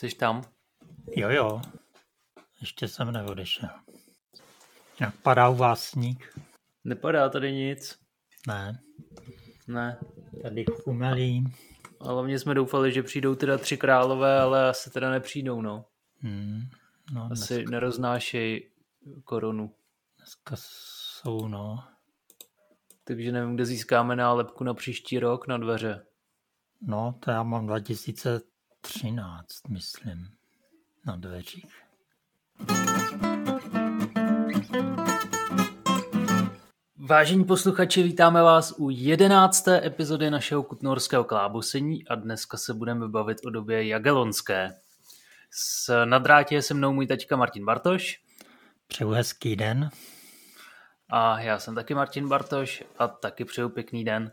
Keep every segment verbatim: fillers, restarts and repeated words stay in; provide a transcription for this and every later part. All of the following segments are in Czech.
Jsi tam? Jo, jo. Ještě jsem neodešel. Jak padá u vás sníh? Nepadá tady nic. Ne. Ne. Tady chumelí. Ale mě jsme doufali, že přijdou teda tři králové, ale asi teda nepřijdou, no. Hmm. No asi dneska neroznášej korunu. Dneska jsou, no. Takže nevím, kde získáme nálepku na příští rok na dveře. No, to já mám dva tisíce třináct, myslím, na dveřích. Vážení posluchači, vítáme vás u jedenácté epizody našeho kutnorského klábosení a dneska se budeme bavit o době jagellonské. Na drátě je se mnou můj taťka Martin Bartoš. Přeju hezký den. A já jsem taky Martin Bartoš a taky přeju pěkný den.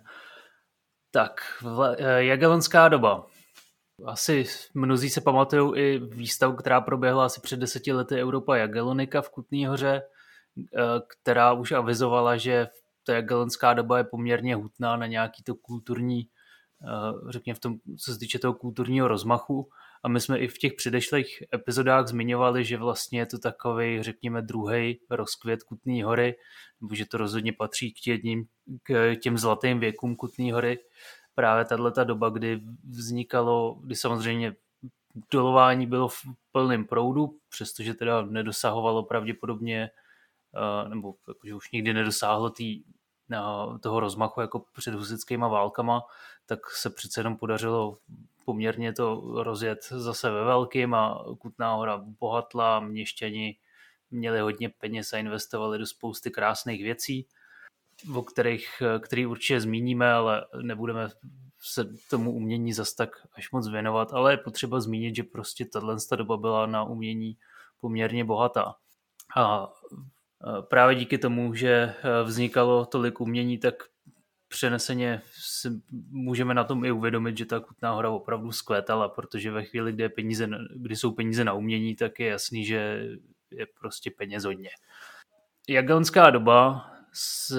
Tak, jagellonská doba. Asi mnozí se pamatují i výstavu, která proběhla asi před deseti lety Europa Jagellonica v Kutné Hoře, která už avizovala, že ta jagellonská doba je poměrně hutná na nějaký to kulturní, řekněme v tom, co se týče toho kulturního rozmachu. A my jsme i v těch předešlých epizodách zmiňovali, že vlastně je to takový, řekněme, druhý rozkvět Kutné Hory, nebo že to rozhodně patří k, těm, k těm zlatým věkům Kutné Hory. Právě tato doba, kdy vznikalo, kdy samozřejmě dolování bylo v plném proudu, přestože teda nedosahovalo pravděpodobně, nebo jakože už nikdy nedosáhlo tý, toho rozmachu jako před husitskýma válkama, tak se přece jenom podařilo poměrně to rozjet zase ve velkým a Kutná Hora bohatla, měšťani měli hodně peněz a investovali do spousty krásných věcí, o kterých, který určitě zmíníme, ale nebudeme se tomu umění zas tak až moc věnovat, ale je potřeba zmínit, že prostě tato doba byla na umění poměrně bohatá. A právě díky tomu, že vznikalo tolik umění, tak přeneseně si můžeme na tom i uvědomit, že ta Kutná Hora opravdu zkvétala, protože ve chvíli, kdy, je peníze, kdy jsou peníze na umění, tak je jasný, že je prostě peněz hodně. Jagellonská doba Z,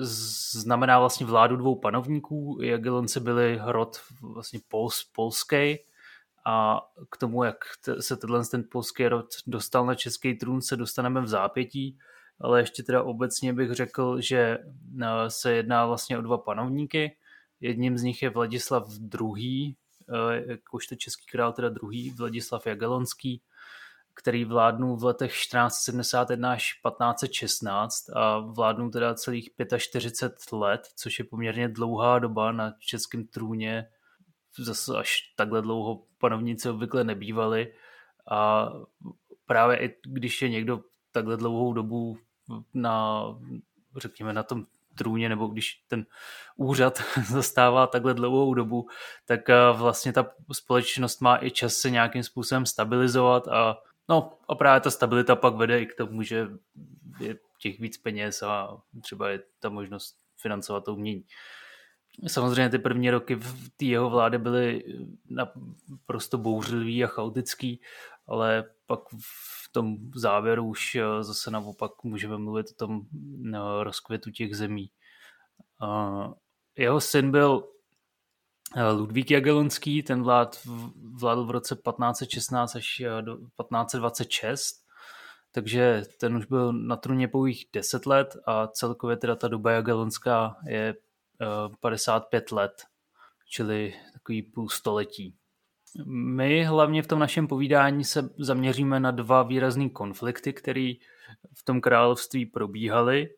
z, znamená vlastně vládu dvou panovníků. Jagellonci byli rod vlastně pols, polský a k tomu, jak t- se tenhle ten polský rod dostal na český trůn, se dostaneme v zápětí, ale ještě teda obecně bych řekl, že se jedná vlastně o dva panovníky. Jedním z nich je Vladislav druhý, jakožto český král teda druhý, Vladislav Jagellonský, který vládnul v letech čtrnáct sedmdesát jedna až patnáct šestnáct a vládnul teda celých čtyřicet pět let, což je poměrně dlouhá doba na českém trůně. Zase až takhle dlouho panovníci obvykle nebývali a právě i když je někdo takhle dlouhou dobu na, řekněme, na tom trůně, nebo když ten úřad zastává takhle dlouhou dobu, tak vlastně ta společnost má i čas se nějakým způsobem stabilizovat a, no, a právě ta stabilita pak vede i k tomu, že je těch víc peněz a třeba je ta možnost financovat to umění. Samozřejmě ty první roky v té jeho vlády byly naprosto bouřlivý a chaotický, ale pak v tom závěru už zase naopak můžeme mluvit o tom rozkvětu těch zemí. Jeho syn byl Ludvík Jagelonský, ten vlád, vládl v roce patnáct šestnáct až patnáct dvacet šest, takže ten už byl na trůně pouhých deset let a celkově teda ta doba jagellonská je padesát pět let, čili takový půl století. My hlavně v tom našem povídání se zaměříme na dva výrazný konflikty, které v tom království probíhaly.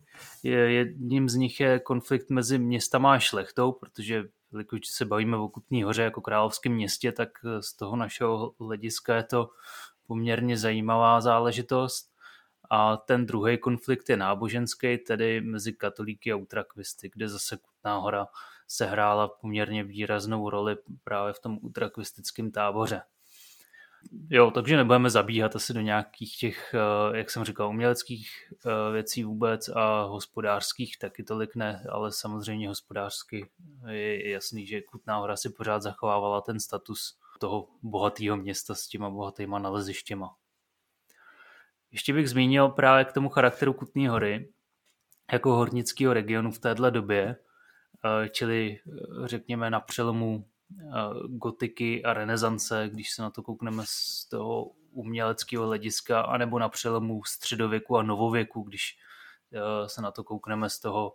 Jedním z nich je konflikt mezi městama a šlechtou, protože když se bavíme o Kutné Hoře jako královském městě, tak z toho našeho hlediska je to poměrně zajímavá záležitost. A ten druhý konflikt je náboženský, tedy mezi katolíky a utrakvisty, kde zase Kutná Hora sehrála poměrně výraznou roli právě v tom utrakvistickém táboře. Jo, takže nebudeme zabíhat asi do nějakých těch, jak jsem říkal, uměleckých věcí vůbec a hospodářských taky tolik ne, ale samozřejmě hospodářsky je jasný, že Kutná Hora si pořád zachovávala ten status toho bohatého města s těma bohatýma nalezištěma. Ještě bych zmínil právě k tomu charakteru Kutné Hory jako hornického regionu v téhle době, čili řekněme na přelomu gotiky a renesance, když se na to koukneme z toho uměleckého hlediska, anebo na přelomu středověku a novověku, když se na to koukneme z toho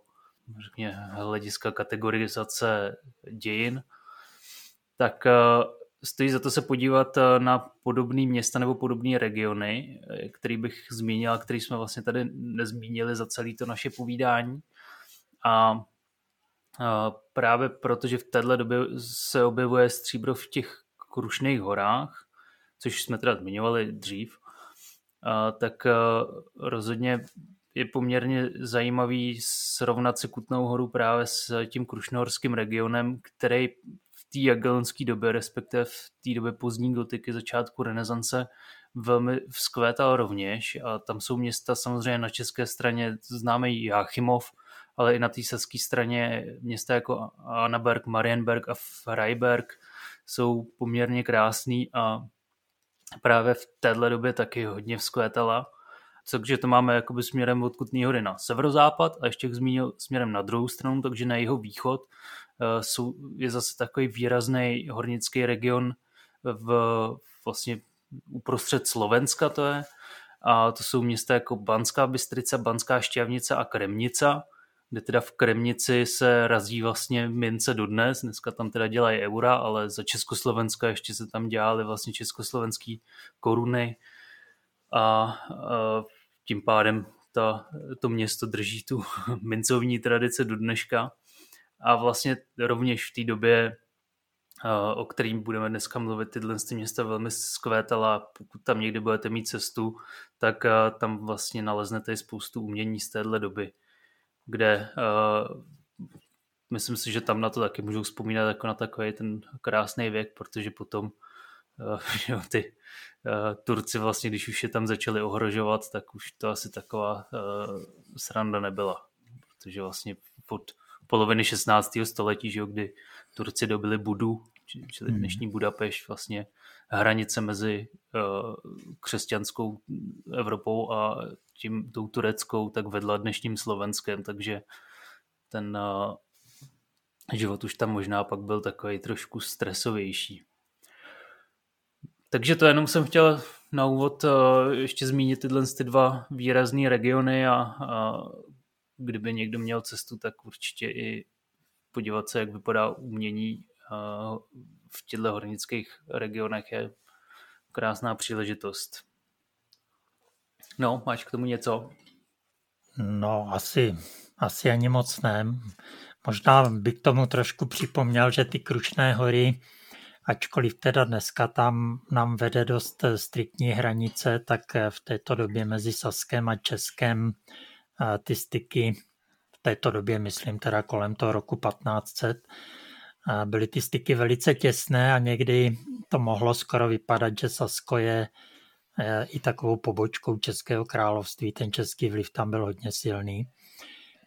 řekně, hlediska kategorizace dějin, tak stojí za to se podívat na podobné města nebo podobné regiony, který bych zmínil, který jsme vlastně tady nezmínili za celé to naše povídání. A právě protože v této době se objevuje stříbro v těch Krušných horách, což jsme teda zmiňovali dřív, tak rozhodně je poměrně zajímavý srovnat se Kutnou horu právě s tím krušnohorským regionem, který v té jagellonské době, respektive v té době pozdní gotiky, začátku renesance, velmi vzkvétal rovněž. A tam jsou města samozřejmě na české straně známý Jáchymov, ale i na té saské straně města jako Annaberg, Marienberg a Freiberg jsou poměrně krásný a právě v této době taky hodně vzkvétala. Takže to máme jakoby směrem od Kutné hory na severozápad a ještě zmínil směrem na druhou stranu, takže na jeho východ je zase takový výrazný hornický region v, vlastně uprostřed Slovenska to je. A to jsou města jako Banská Bystrica, Banská Štiavnica a Kremnica, kde teda v Kremnici se razí vlastně mince dodnes, dneska tam teda dělají eura, ale za Československa ještě se tam dělaly vlastně československý koruny a, a tím pádem ta, to město drží tu mincovní tradice do dneška a vlastně rovněž v té době, o kterým budeme dneska mluvit, tyhle města velmi zkvétala. Pokud tam někdy budete mít cestu, tak tam vlastně naleznete spoustu umění z téhle doby, kde uh, myslím si, že tam na to taky můžou vzpomínat jako na takový ten krásný věk, protože potom uh, jo, ty uh, Turci vlastně, když už je tam začali ohrožovat, tak už to asi taková uh, sranda nebyla, protože vlastně pod poloviny šestnáctého století, že jo, kdy Turci dobili Budu, čili dnešní Budapešť, vlastně hranice mezi uh, křesťanskou Evropou a tím, tou tureckou, tak vedla dnešním Slovenskem, takže ten uh, život už tam možná pak byl takový trošku stresovější. Takže to jenom jsem chtěl na úvod uh, ještě zmínit tyhle ty dva výrazné regiony a, a kdyby někdo měl cestu, tak určitě i podívat se, jak vypadá umění uh, v těchto hornických regionech je krásná příležitost. No, máš k tomu něco? No, asi, asi ani moc ne. Možná bych tomu trošku připomněl, že ty Krušné hory, ačkoliv teda dneska tam nám vede dost striktní hranice, tak v této době mezi Saskem a Českem ty styky, v této době myslím teda kolem toho roku patnáct set, byly ty styky velice těsné a někdy to mohlo skoro vypadat, že Sasko je i takovou pobočkou Českého království. Ten český vliv tam byl hodně silný.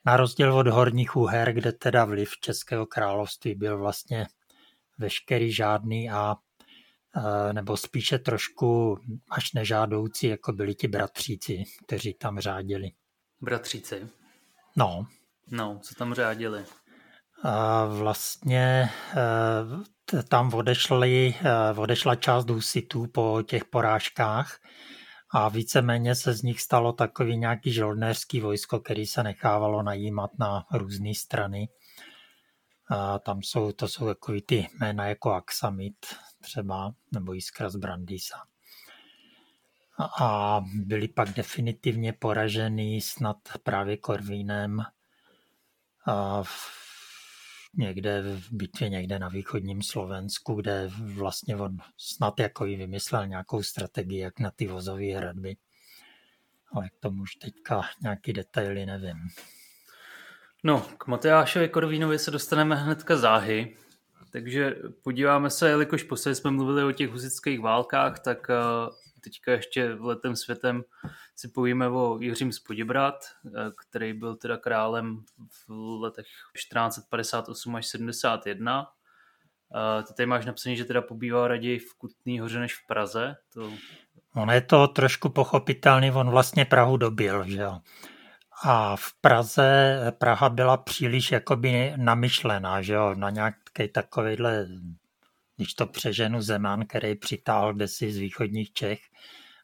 Na rozdíl od Horních Úher, kde teda vliv Českého království byl vlastně veškerý, žádný a nebo spíše trošku až nežádoucí, jako byli ti bratříci, kteří tam řádili. Bratříci? No. No, co tam řádili? A vlastně tam odešli, odešla část husitů po těch porážkách a víceméně se z nich stalo takový nějaký žoldnéřský vojsko, který se nechávalo najímat na různé strany. A tam jsou, to jsou takový ty jména jako Aksamit třeba, nebo Jiskra z Brandýsa. A byli pak definitivně poraženi snad právě Korvínem v někde v bitvě, někde na východním Slovensku, kde vlastně on snad jako ji vymyslel nějakou strategii, jak na ty vozové hradby. Ale k tomu už teďka nějaký detaily nevím. No, k Matyášovi Korvínovi se dostaneme hnedka záhy, takže podíváme se, jelikož posledně jsme mluvili o těch husitských válkách, tak teďka ještě letem světem si povíme o Jiřím z Poděbrad, který byl teda králem v letech čtrnáct padesát osm až sedmdesát jedna. Ty tady máš napsaný, že teda pobýval raději v Kutné hoře než v Praze. To... On je to trošku pochopitelný, on vlastně Prahu dobil, že jo. A v Praze Praha byla příliš jakoby namyšlená, že jo, na nějaký takovýhle když to přeženu, Zeman, který přitáhl desi z východních Čech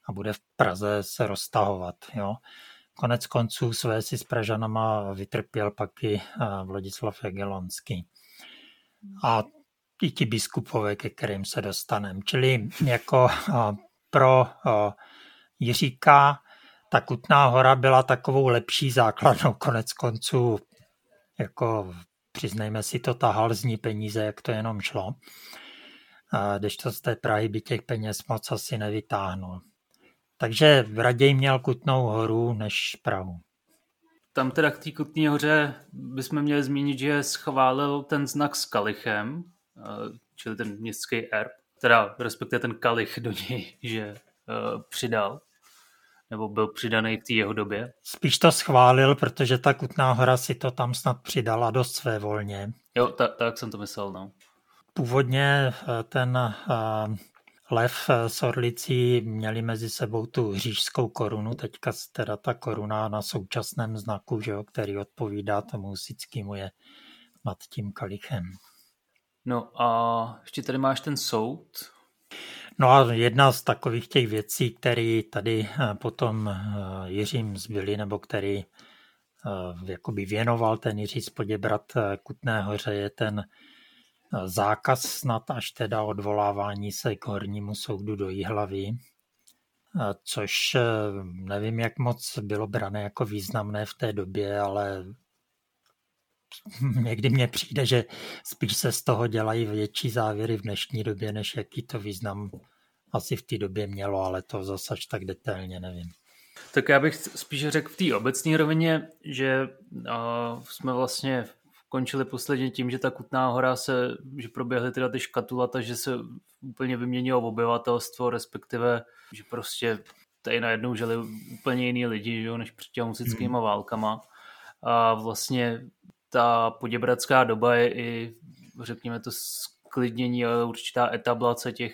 a bude v Praze se roztahovat. Jo. Konec konců své si s Pražanama vytrpěl pak i Vladislav Jagellonský. A i ti biskupové, ke kterým se dostaneme. Čili jako pro Jiříka ta Kutná hora byla takovou lepší základnou, konec konců, jako přiznejme si to, tahal z ní peníze, jak to jenom šlo. Když to z té Prahy by těch peněz moc asi nevytáhnul. Takže raději měl Kutnou horu než Prahu. Tam teda k té Kutné hoře bychom měli zmínit, že schválil ten znak s kalichem, čili ten městský erb, teda respektive ten kalich do něj, že přidal, nebo byl přidaný v té jeho době. Spíš to schválil, protože ta Kutná hora si to tam snad přidala dost svévolně. Jo, ta, tak jsem to myslel, no. Původně ten lev s orlicí měli mezi sebou tu říšskou korunu, teďka teda ta koruna na současném znaku, že jo, který odpovídá tomu husitskému, je nad tím kalichem. No a ještě tady máš ten soud. No a jedna z takových těch věcí, které tady potom Jiřím zbyly, nebo který jakoby věnoval ten Jiří z Poděbrad Kutné hoře, je ten zákaz snad až teda odvolávání se k hornímu soudu do Jihlavy, což nevím, jak moc bylo brané jako významné v té době, ale někdy mně přijde, že spíš se z toho dělají větší závěry v dnešní době, než jaký to význam asi v té době mělo, ale to zase až tak detailně nevím. Tak já bych spíš řekl v té obecné rovině, že uh, jsme vlastně končili posledně tím, že ta Kutná hora se, že proběhly teda ty škatulata, že se úplně vyměnilo obyvatelstvo, respektive, že prostě tady najednou žili úplně jiný lidi, jo, než před těmi husitskýma válkama. A vlastně ta poděbradská doba je i, řekněme, to sklidnění, ale určitá etablace těch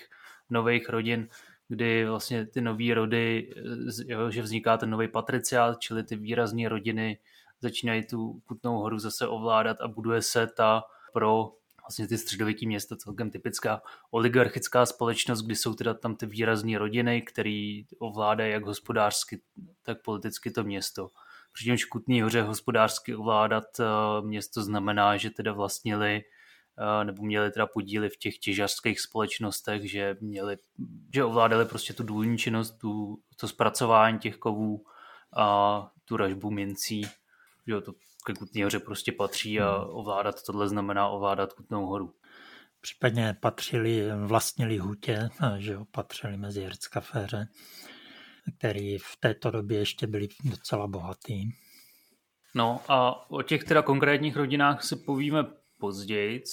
nových rodin, kdy vlastně ty nový rody, jo, že vzniká ten nový patriciát, čili ty výrazné rodiny začínají tu Kutnou horu zase ovládat a buduje se ta pro vlastně ty středověký města celkem typická oligarchická společnost, kdy jsou teda tam ty výrazné rodiny, které ovládají jak hospodářsky, tak politicky to město. Přičemž v Kutné hoře hospodářsky ovládat město znamená, že teda vlastnili nebo měli teda podíly v těch těžařských společnostech, že měli, že ovládali prostě tu důlní činnost, tu, to zpracování těch kovů a tu ražbu mincí. Jo, to ke Kutné hoře prostě patří a ovládat tohle znamená ovládat Kutnou horu. Případně patřili, vlastnili hutě, že jo, patřili mezi herckaféře, který v této době ještě byli docela bohatý. No a o těch teda konkrétních rodinách si povíme později.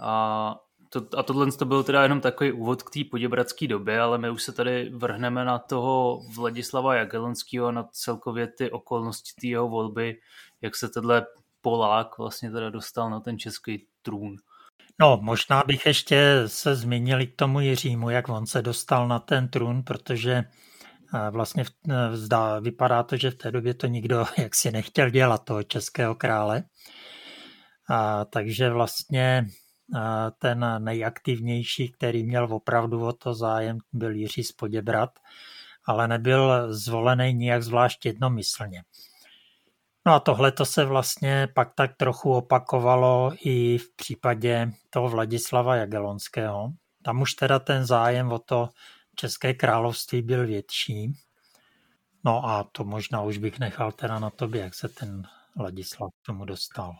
A, to, a tohle to byl teda jenom takový úvod k té poděbradské době, ale my už se tady vrhneme na toho Vladislava Jagellonského, na celkově ty okolnosti té jeho volby, jak se tenhle Polák vlastně teda dostal na ten český trůn. No, možná bych ještě se zmínil k tomu Jiřímu, jak on se dostal na ten trůn, protože vlastně vzdá, vypadá to, že v té době to nikdo jaksi nechtěl dělat, toho českého krále. A, takže vlastně a, ten nejaktivnější, který měl opravdu o to zájem, byl Jiří z Poděbrad, ale nebyl zvolený nijak zvlášť jednomyslně. No a tohle to se vlastně pak tak trochu opakovalo i v případě toho Vladislava Jagellonského. Tam už teda ten zájem o to české království byl větší. No a to možná už bych nechal teda na tobě, jak se ten Vladislav k tomu dostal.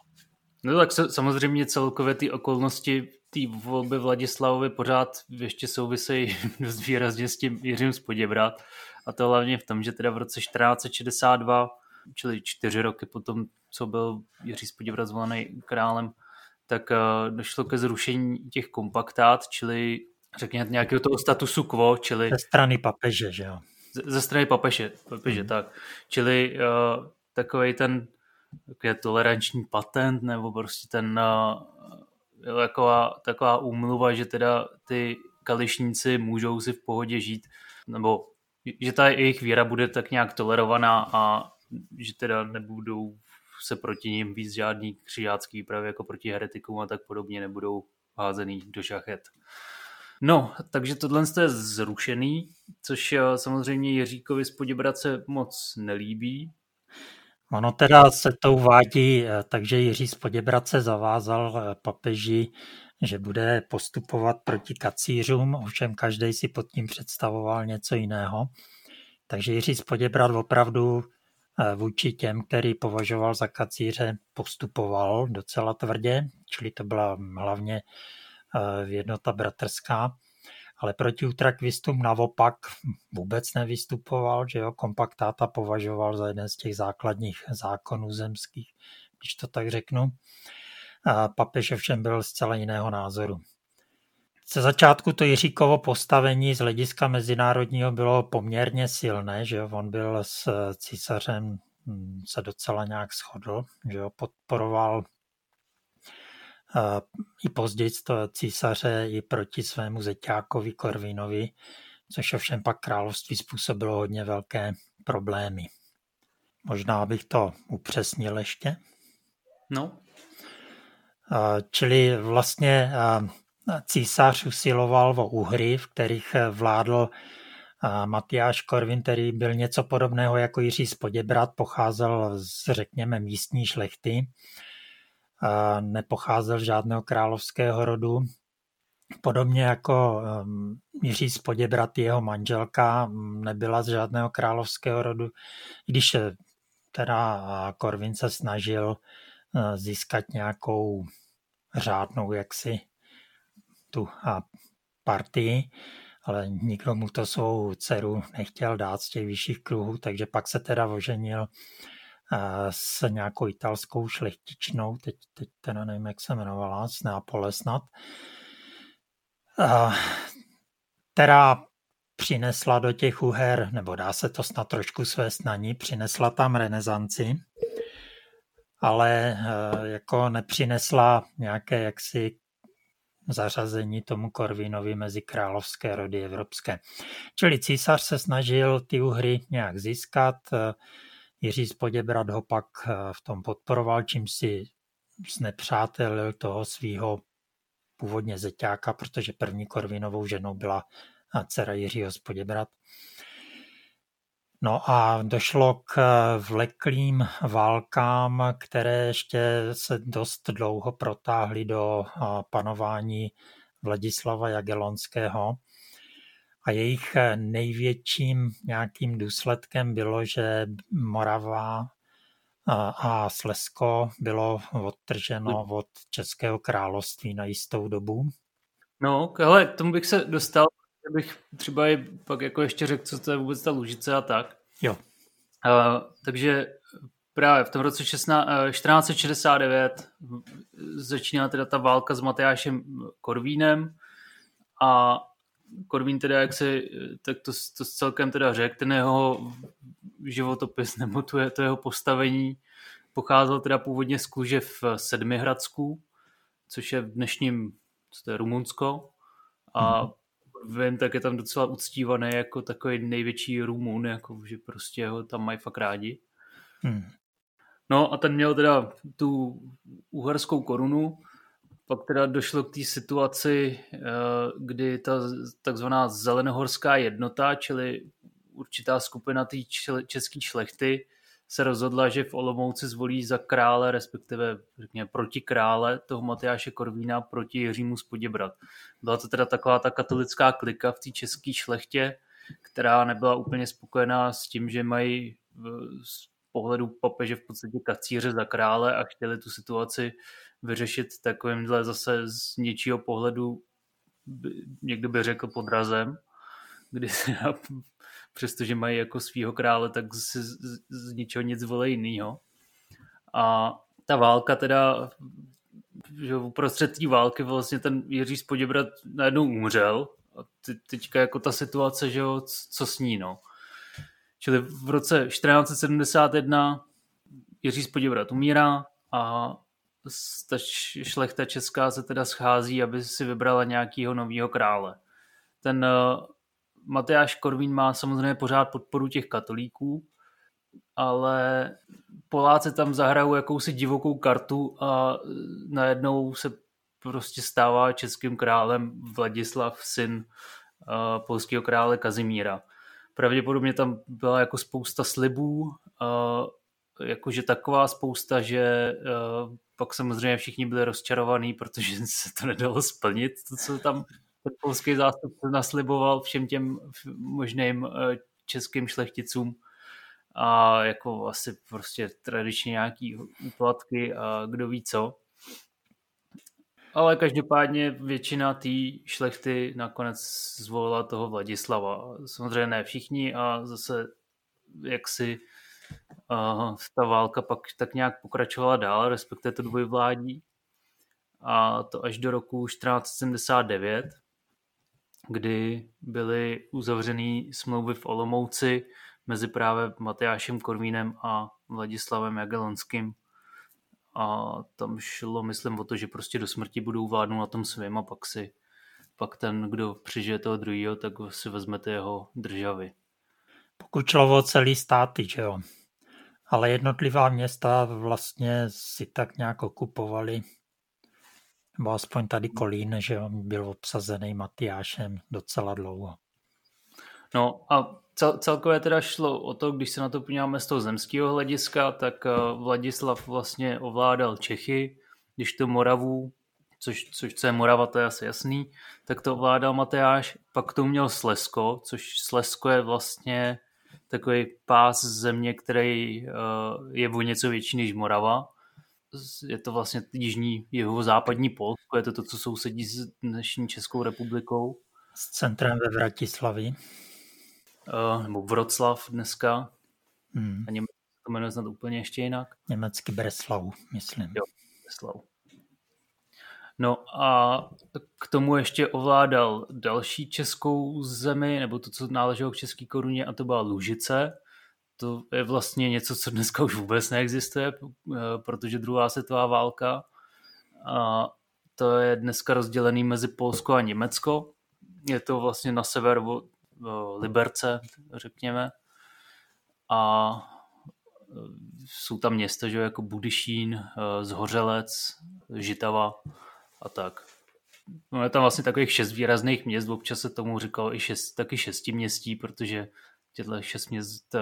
No tak se, samozřejmě celkově ty okolnosti té volby Vladislavovi pořád ještě souvisejí dost výrazně s tím Jiřím z Poděbrad. A to hlavně v tom, že teda v roce čtrnáct set šedesát dva, čili čtyři roky potom, co byl Jiří z Poděbrad zvolený králem, tak došlo ke zrušení těch kompaktát, čili řekněme nějakého toho statusu quo, čili... Ze strany papeže, že jo? Ze, ze strany papeže, papeže mm. tak. Čili uh, takovej ten takový toleranční patent, nebo prostě ten uh, taková, taková úmluva, že teda ty kališníci můžou si v pohodě žít, nebo že ta jejich víra bude tak nějak tolerovaná a že teda nebudou se proti ním víc žádný křižácký výpravy jako proti heretikům a tak podobně, nebudou házený do šachet. No, takže tohle je zrušený, což samozřejmě Jiříkovi z Poděbrad se moc nelíbí. Ono teda se to uvádí, takže Jiří z Poděbrad se zavázal papeži, že bude postupovat proti kacířům, ovšem každý si pod tím představoval něco jiného. Takže Jiří z Poděbrad opravdu vůči těm, který považoval za kacíře, postupoval docela tvrdě, čili to byla hlavně jednota bratrská, ale proti utrakvistům naopak vůbec nevystupoval, že jo, kompaktáta považoval za jeden z těch základních zákonů zemských, když to tak řeknu. A papež ovšem byl zcela jiného názoru. Ze začátku to Jiříkovo postavení z hlediska mezinárodního bylo poměrně silné, že jo, on byl s císařem, se docela nějak shodl, že jo, podporoval i později císaře i proti svému zeťákovi Korvínovi, což ovšem pak království způsobilo hodně velké problémy. Možná bych to upřesnil ještě. No. Čili vlastně císař usiloval o Uhry, v kterých vládl Matyáš Korvín, který byl něco podobného jako Jiří z Poděbrad, pocházel z, řekněme, místní šlechty. Nepocházel žádného královského rodu. Podobně jako Jiří z Poděbrad, jeho manželka nebyla z žádného královského rodu, když teda Korvin se snažil získat nějakou řádnou jaksi tu partii, ale nikdo mu to svou dceru nechtěl dát z těch vyšších kruhů, takže pak se teda oženil s nějakou italskou šlechtičnou, teď, teď teda nevím, jak se jmenovala, z Neapole snad, která přinesla do těch Uher, nebo dá se to snad trošku svést na ní, přinesla tam renesanci, ale jako nepřinesla nějaké jaksi zařazení tomu Korvínovi mezi královské rody evropské. Čili císař se snažil ty Uhry nějak získat, Jiří z Poděbrad ho pak v tom podporoval, čím si znepřátelil toho svého původně zeťáka, protože první Korvinovou ženou byla dcera Jiřího z Poděbrad. No a došlo k vleklým válkám, které ještě se dost dlouho protáhly do panování Vladislava Jagellonského. A jejich největším nějakým důsledkem bylo, že Morava a Slezsko bylo odtrženo od Českého království na jistou dobu. No, hele, k tomu bych se dostal, abych třeba i pak jako ještě řekl, co to je vůbec ta Lužice a tak. Jo. A, takže právě v tom roce čtrnáct set šedesát devět začíná teda ta válka s Matyášem Korvínem a Korvín teda, jak se, tak to, to celkem teda řekl, ten jeho životopis nebo to, je, to jeho postavení pocházel teda původně z Kluže v Sedmihradsku, což je v dnešním, co to je, Rumunsko. A mm-hmm. vím, tak je tam docela uctívaný jako takový největší Rumun, jako, že prostě ho tam mají fakt rádi. Mm. No a ten měl teda tu uherskou korunu. Pak teda došlo k té situaci, kdy ta takzvaná zelenohorská jednota, čili určitá skupina té české šlechty, se rozhodla, že v Olomouci zvolí za krále, respektive řekněme, proti krále toho Matyáše Korvína proti Jiřímu z Poděbrad. Byla to teda taková ta katolická klika v té české šlechtě, která nebyla úplně spokojená s tím, že mají z pohledu papeže v podstatě kacíře za krále a chtěli tu situaci vyřešit takovýmhle zase z něčího pohledu, někdo by řekl podrazem, kdy přestože mají jako svýho krále, tak z, z, z ničeho nic vole jinýho. A ta válka teda, že uprostřed té války vlastně ten Jiří z Poděbrad najednou umřel a te, teďka jako ta situace, že jo, co s ní, no. Čili v roce čtrnáct set sedmdesát jedna Jiří z Poděbrad umírá a ta šlechta česká se teda schází, aby si vybrala nějakého nového krále. Ten uh, Matyáš Korvín má samozřejmě pořád podporu těch katolíků, ale Poláci tam zahrajou jakousi divokou kartu a najednou se prostě stává českým králem Vladislav, syn uh, polského krále Kazimíra. Pravděpodobně tam byla jako spousta slibů, uh, jakože taková spousta, že uh, pak samozřejmě všichni byli rozčarovaní, protože se to nedalo splnit, to, co tam ten polský zástupce nasliboval všem těm možným uh, českým šlechticům. A jako asi prostě tradičně nějaký úplatky a kdo ví co. Ale každopádně většina té šlechty nakonec zvolila toho Vladislava. Samozřejmě ne všichni a zase jaksi uh, ta válka pak tak nějak pokračovala dál, respektive to dvojvládí. A to až do roku čtrnáct sedmdesát devět, kdy byly uzavřený smlouvy v Olomouci mezi právě Matyášem Korvínem a Vladislavem Jagellonským. A tam šlo, myslím, o to, že prostě do smrti budou vládnout na tom svým a pak si, pak ten, kdo přežije toho druhého, tak si vezmete jeho državy. Pokud šlo o celý státy, že jo. Ale jednotlivá města vlastně si tak nějak okupovali. Nebo aspoň tady Kolín, že byl obsazený Matyášem docela dlouho. No a celkově teda šlo o to, když se na to podíváme z toho zemského hlediska, tak Vladislav vlastně ovládal Čechy, když tu Moravu, což, což co je Morava, to je asi jasný, tak to ovládal Matyáš, pak to měl Slezsko, což Slezsko je vlastně takový pás země, který je o něco větší než Morava. Je to vlastně jižní, jihozápadní Polsko, je to to, co sousedí s dnešní Českou republikou. S centrem ve Vratislavi. Uh, nebo Vroclav dneska. Hmm. A Němec to jmenuje snad úplně ještě jinak. Německy Breslau, myslím. Jo, Breslau. No a k tomu ještě ovládal další českou zemi, nebo to, co náleželo k české koruně, a to byla Lužice. To je vlastně něco, co dneska už vůbec neexistuje, protože druhá světová válka. A to je dneska rozdělený mezi Polsko a Německo. Je to vlastně na sever Liberce, řekněme. A jsou tam města, že jako Budyšín, Zhořelec, Žitava a tak. No je tam vlastně takových šest výrazných měst, občas se tomu říkalo i šest, taky šesti městí, protože těchto šest měst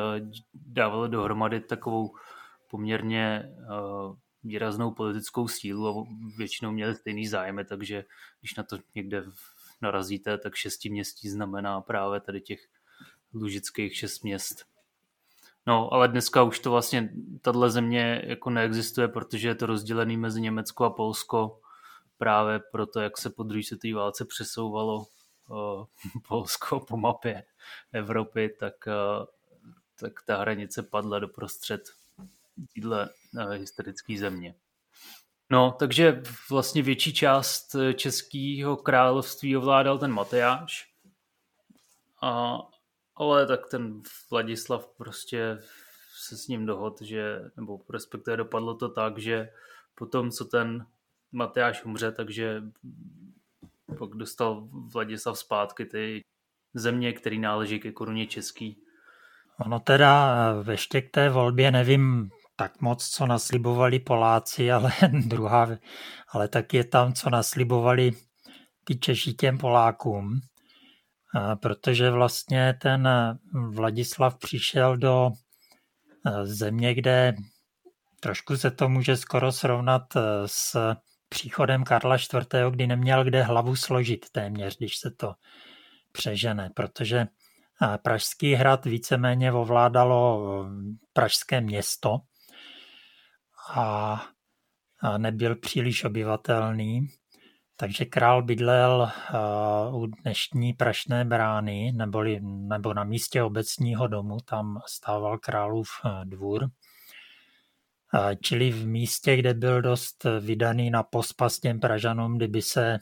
dávalo dohromady takovou poměrně výraznou politickou sílu a většinou měli stejný zájmy, takže když na to někde v narazíte, tak šesti městí znamená právě tady těch lužických šest měst. No, ale dneska už to vlastně, tato země jako neexistuje, protože je to rozdělený mezi Německo a Polsko právě proto, jak se po druhé světové válce přesouvalo uh, Polsko po mapě Evropy, tak, uh, tak ta hranice padla doprostřed této uh, historické země. No, takže vlastně větší část českého království ovládal ten Matyáš, a, ale tak ten Vladislav prostě se s ním dohod, že, nebo respektive dopadlo to tak, že potom, co ten Matyáš umře, takže pak dostal Vladislav zpátky ty země, které náleží ke koruně český. Ono teda ještě k té volbě nevím tak moc, co naslibovali Poláci, ale druhá, ale tak je tam, co naslibovali ty Češi těm Polákům, protože vlastně ten Vladislav přišel do země, kde trošku se to může skoro srovnat s příchodem Karla čtvrtého., kdy neměl kde hlavu složit téměř, když se to přežene, protože Pražský hrad víceméně ovládalo pražské město, a nebyl příliš obyvatelný, takže král bydlel u dnešní Prašné brány, neboli, nebo na místě obecního domu, tam stával králův dvůr, čili v místě, kde byl dost vydaný na pospas těm Pražanům, kdyby, se,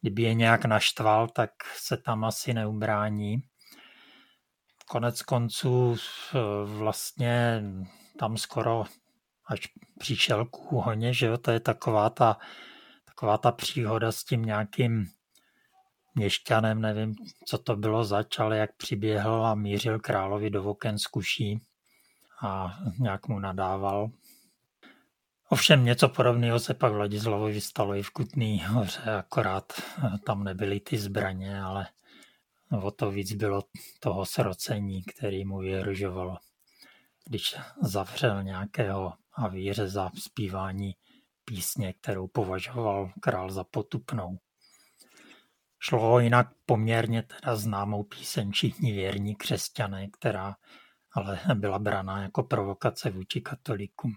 kdyby je nějak naštval, tak se tam asi neubrání. Konec konců vlastně tam skoro až přišel k Úhoně, že jo, to je taková ta, taková ta příhoda s tím nějakým měšťanem, nevím, co to bylo zač, ale jak přiběhl a mířil královi do oken z kuší a nějak mu nadával. Ovšem něco podobného se pak Vladislavovi stalo i v Kutné Hoře, akorát tam nebyly ty zbraně, ale o to víc bylo toho srocení, který mu vyhrožovalo, když zavřel nějakého a víře za zpívání písně, kterou považoval král za potupnou. Šlo ho jinak poměrně teda známou píseň Všichni věrní křesťané, která ale byla braná jako provokace vůči katolikům.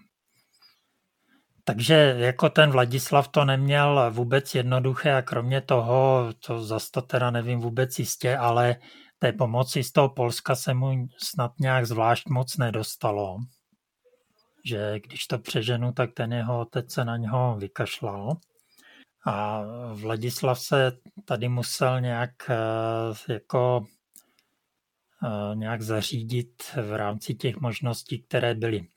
Takže jako ten Vladislav to neměl vůbec jednoduché a kromě toho, to zas to teda nevím vůbec jistě, ale té pomoci z toho Polska se mu snad nějak zvlášť moc nedostalo. Že když to přeženu, tak ten jeho otec se na něho vykašlal. A Vladislav se tady musel nějak jako nějak zařídit v rámci těch možností, které byly.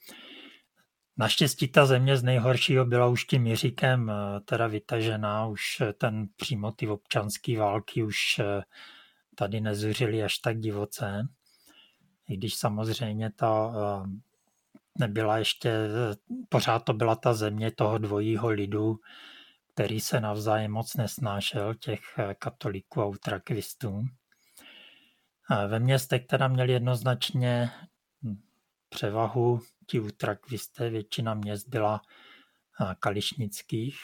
Naštěstí ta země z nejhoršího byla už tím Jiříkem teda vytažená, už ten přímo ty občanské války už tady nezuřily až tak divoce. I když samozřejmě ta nebyla ještě, pořád to byla ta země toho dvojího lidu, který se navzájem moc nesnášel, těch katoliků a utrakvistů. Ve městech teda měli jednoznačně převahu ti utrakvisté, většina měst byla kališnických.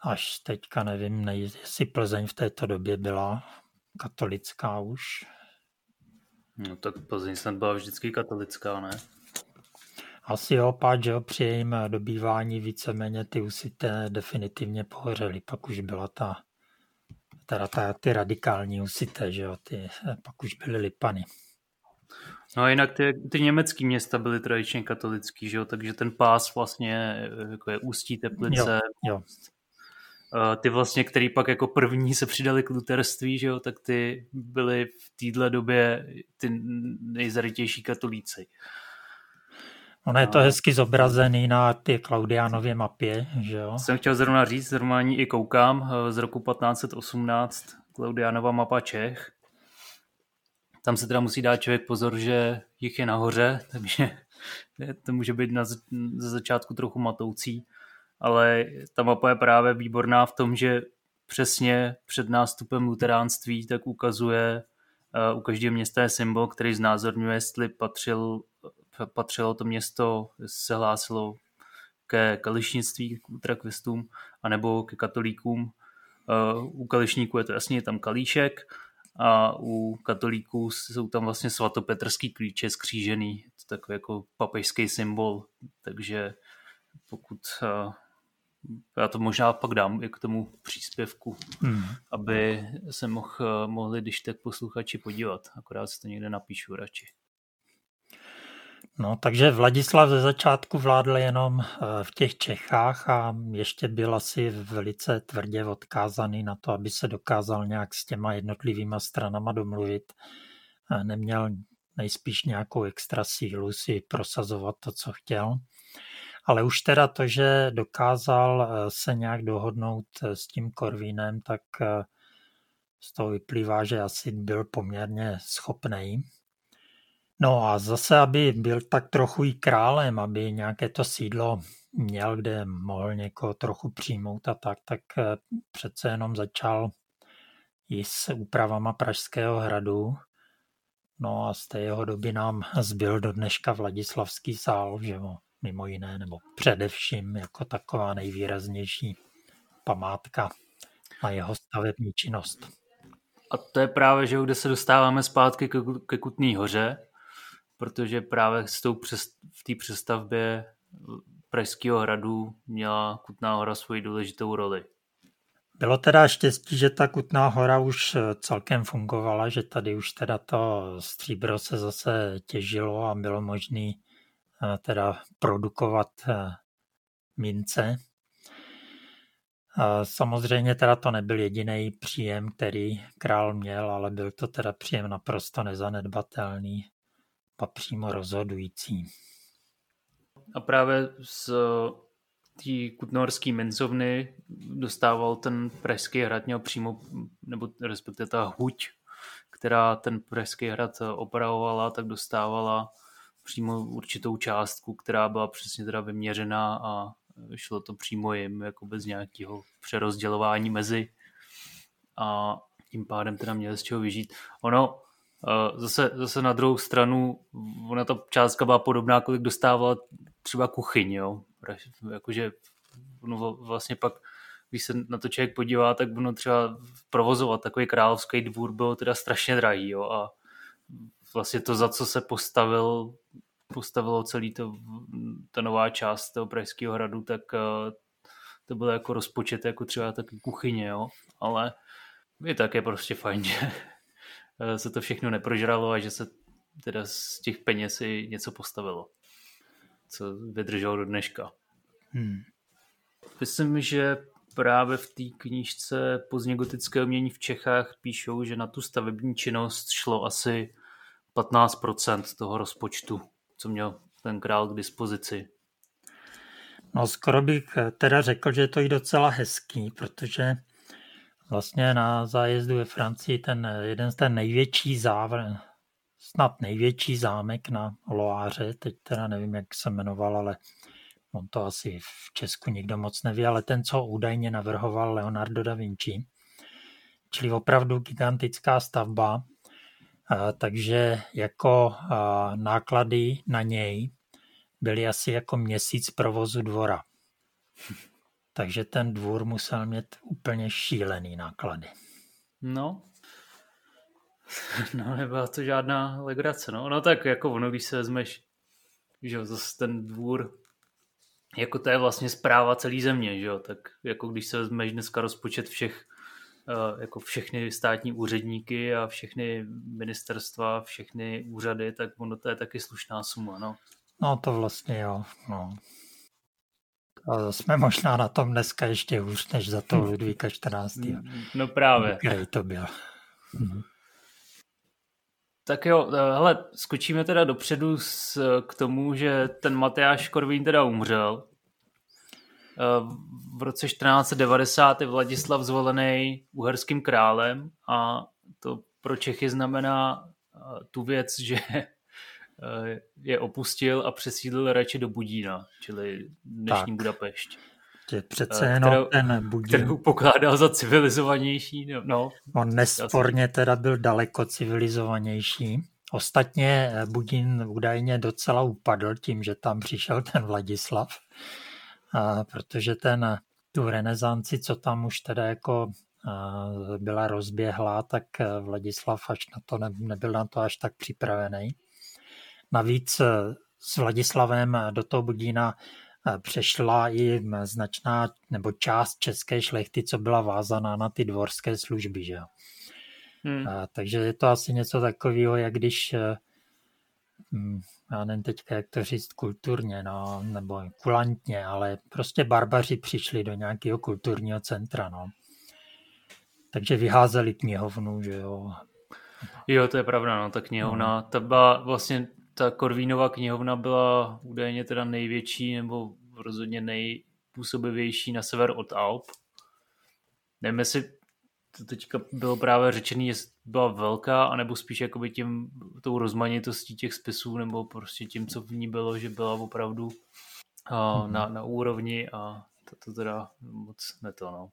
Až teďka nevím, nej, jestli Plzeň v této době byla katolická už. No tak Plzeň snad byla vždycky katolická, ne? Asi jo, pát, že jo, při jejím dobývání víceméně ty husité definitivně pohořely. Pak už byla ta, teda ta, ty radikální husité, že jo, ty, pak už byly Lipany. No a jinak ty, ty německé města byly tradičně katolický, že jo, takže ten pás vlastně jako je Ústí, Teplice, jo, jo. Ty vlastně, který pak jako první se přidali k luterství, že jo, tak ty byly v téhle době ty nejzarytější katolíci. Ono je to hezky zobrazený na ty Klaudiánově mapě, že jo? Jsem chtěl zrovna říct, zrovna ní i koukám, z roku patnáct set osmnáct Klaudiánova mapa Čech. Tam se teda musí dát člověk pozor, že jich je nahoře, takže to může být na, ze začátku trochu matoucí, ale ta mapa je právě výborná v tom, že přesně před nástupem luteránství tak ukazuje, uh, u každého města je symbol, který znázorňuje, jestli patřil patřilo to město, se hlásilo ke kališnictví, k utrakvistům, anebo ke katolíkům. U kališníků je to jasně, je tam kalíšek a u katolíků jsou tam vlastně svatopetrský klíče skřížený, je to takový jako papežský symbol, takže pokud, já to možná pak dám i k tomu příspěvku, hmm. aby se moh, mohli když tak posluchači podívat, akorát si to někde napíšu radši. No, takže Vladislav ze začátku vládl jenom v těch Čechách a ještě byl asi velice tvrdě odkázaný na to, aby se dokázal nějak s těma jednotlivýma stranama domluvit. Neměl nejspíš nějakou extra sílu si prosazovat to, co chtěl. Ale už teda to, že dokázal se nějak dohodnout s tím Korvínem, tak z toho vyplývá, že asi byl poměrně schopnej. No a zase, aby byl tak trochu i králem, aby nějaké to sídlo měl, kde mohl někoho trochu přijmout a tak, tak přece jenom začal i s úpravama Pražského hradu. No a z té jeho doby nám zbyl do dneška Vladislavský sál, že jo, mimo jiné, nebo především jako taková nejvýraznější památka na jeho stavební činnost. A to je právě, že kde se dostáváme zpátky ke Kutné Hoře, protože právě s tou přes, v té přestavbě Pražského hradu měla Kutná Hora svoji důležitou roli. Bylo teda štěstí, že ta Kutná Hora už celkem fungovala, že tady už teda to stříbro se zase těžilo a bylo možné teda produkovat mince. Samozřejmě teda to nebyl jediný příjem, který král měl, ale byl to teda příjem naprosto nezanedbatelný. A přímo rozhodující. A právě z té kutnohorské mincovny dostával ten Pražský hrad, měl přímo, nebo respektive ta huť, která ten Pražský hrad opravovala, tak dostávala přímo určitou částku, která byla přesně teda vyměřená a šlo to přímo jim, jako bez nějakého přerozdělování mezi, a tím pádem teda měli z čeho vyžít. Ono zase, zase na druhou stranu, ona ta částka byla podobná, kolik dostávala třeba kuchyň, jo. Jakože no, vlastně pak, když se na to člověk podívá, tak ono třeba provozovat takový královský dvůr bylo teda strašně drahý, jo, a vlastně to, za co se postavil, postavilo celý to, ta nová část toho Pražského hradu, tak to byl jako rozpočet jako třeba taky kuchyně, jo, ale je také prostě fajn, že se to všechno neprožralo a že se teda z těch peněz i něco postavilo, co vydrželo do dneška. Hmm. Myslím, že právě v té knížce Pozdněgotické umění v Čechách píšou, že na tu stavební činnost šlo asi patnáct procent toho rozpočtu, co měl ten král k dispozici. No skoro bych teda řekl, že je to i docela hezký, protože vlastně na zájezdu ve Francii ten jeden z ten největší závrn, snad největší zámek na Loáře, teď teda nevím, jak se jmenoval, ale on to asi v Česku nikdo moc neví, ale ten, co údajně navrhoval Leonardo da Vinci, čili opravdu gigantická stavba, takže jako náklady na něj byly asi jako měsíc provozu dvora. Takže ten dvůr musel mít úplně šílený náklady. No, no nebyla to žádná legrace. No, no tak jako ono, když se vezmeš, že zase ten dvůr, jako to je vlastně správa celý země, že jo, tak jako když se vezmeš dneska rozpočet všech, jako všechny státní úředníky a všechny ministerstva, všechny úřady, tak ono to je taky slušná suma, no. No to vlastně jo, no. A jsme možná na tom dneska ještě hůř, než za toho Ludvíka čtrnáctého. No právě. Který to byl. Mhm. Tak jo, hele, skočíme teda dopředu s, k tomu, že ten Matyáš Korvín teda umřel. V roce čtrnáct set devadesát je Vladislav zvolený uherským králem a to pro Čechy znamená tu věc, že je opustil a přesídlil radši do Budína, čili dnešní tak. Budapešť. Že přece jenom kterou, ten Budín. Kterou pokládal za civilizovanější. No, on nesporně teda byl daleko civilizovanější. Ostatně Budín údajně docela upadl tím, že tam přišel ten Vladislav, a protože ten, tu renesanci, co tam už teda jako byla rozběhlá, tak Vladislav až na to ne, nebyl na to až tak připravený. Navíc s Vladislavem do toho Budína přešla i značná nebo část české šlechty, co byla vázaná na ty dvorské služby. Že? Hmm. A, takže je to asi něco takového, jak když, hm, já nevím teďka, jak to říct kulturně, no, nebo kulantně, ale prostě barbaři přišli do nějakého kulturního centra. No. Takže vyházeli knihovnu. Že jo? Jo, to je pravda, no, ta knihovna, hmm. ta byla vlastně... Ta Korvínova knihovna byla údajně teda největší nebo rozhodně nejpůsobivější na sever od Alp. Nevím, jestli to teďka bylo právě řečený, jestli byla velká, anebo spíš jakoby tím, tou rozmanitostí těch spisů nebo prostě tím, co v ní bylo, že byla opravdu uh, na, na úrovni a to, to teda moc neto, no.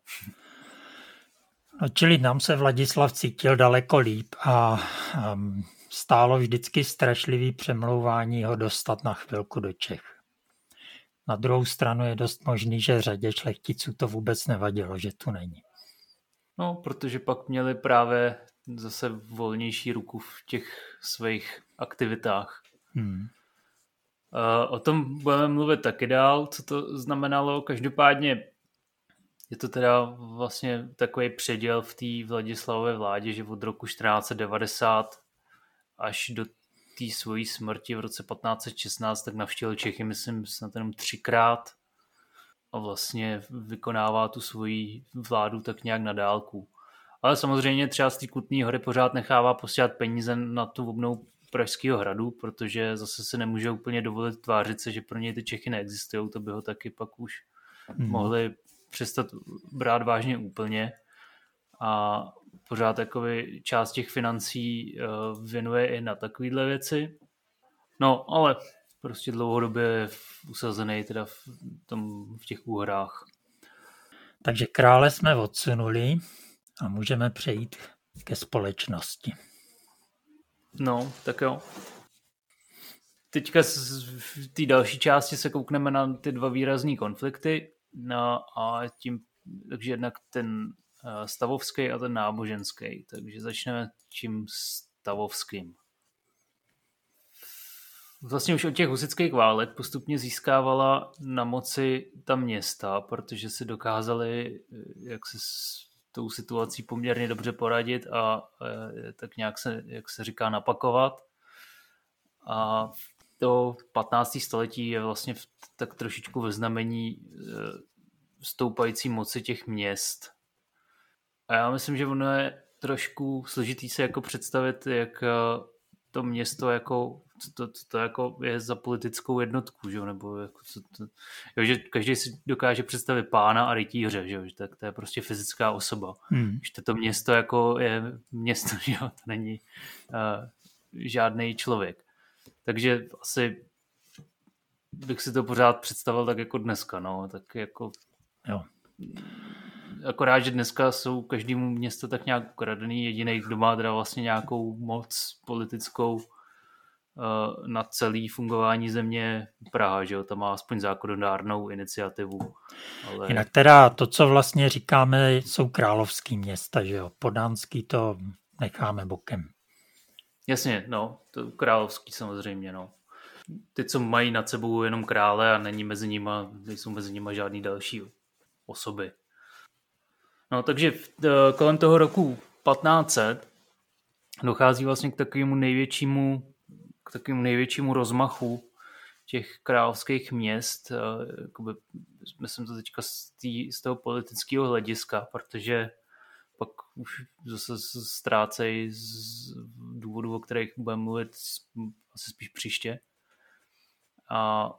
No, čili nám se Vladislav cítil daleko líp a... Um... stálo vždycky strašlivý přemlouvání ho dostat na chvilku do Čech. Na druhou stranu je dost možný, že řadě šlechticů to vůbec nevadilo, že tu není. No, protože pak měli právě zase volnější ruku v těch svých aktivitách. Hmm. O tom budeme mluvit taky dál, co to znamenalo. Každopádně je to teda vlastně takový předěl v té Vladislavově vládě, že od roku čtrnáct set devadesát až do té svojí smrti v roce patnáct set šestnáct, tak navštívil Čechy, myslím, snad jenom třikrát a vlastně vykonává tu svoji vládu tak nějak na dálku. Ale samozřejmě třeba z té Kutné hory pořád nechává posílat peníze na tu obnovu Pražského hradu, protože zase se nemůže úplně dovolit tvářit se, že pro něj ty Čechy neexistují, to by ho taky pak už mm-hmm. mohli přestat brát vážně úplně. A pořád takový část těch financí věnuje i na takovýhle věci. No, ale prostě dlouhodobě usazený teda v, tom, v těch úhrách. Takže krále jsme odsunuli a můžeme přejít ke společnosti. No, tak jo. Teďka v té další části se koukneme na ty dva výrazný konflikty, no a tím, takže jednak ten stavovský a ten náboženský. Takže začneme tím stavovským. Vlastně už od těch husitských válek postupně získávala na moci ta města, protože si dokázali, jak se s tou situací poměrně dobře poradit a tak nějak se, jak se říká, napakovat. A to patnáctého století je vlastně tak trošičku ve znamení stoupající moci těch měst. A já myslím, že ono je trošku složitý se jako představit, jak to město jako to, to, to jako je za politickou jednotku, že? Nebo jako to, to, jo, že každý si dokáže představit pána a rytíře, že? Že tak to je prostě fyzická osoba. Hmm. Že to město jako je město, že to není uh, žádný člověk. Takže asi bych si to pořád představil tak jako dneska, no, tak jako jo. Akorát, že dneska jsou každému město tak nějak ukradený, jedinej, kdo má teda vlastně nějakou moc politickou uh, na celý fungování země Praha, že jo, tam má aspoň zákonodárnou iniciativu. Ale... Jinak teda to, co vlastně říkáme, jsou královský města, že jo, podánský to necháme bokem. Jasně, no, to královský samozřejmě, no. Ty, co mají nad sebou jenom krále a není mezi nima, nejsou mezi nima žádný další osoby. No, takže v, kolem toho roku patnáct set dochází vlastně k takovému největšímu, k takovému největšímu rozmachu těch královských měst. Jakoby, myslím to teďka z, tý, z toho politického hlediska, protože pak už zase ztrácejí z důvodů, o kterých budeme mluvit asi spíš příště. A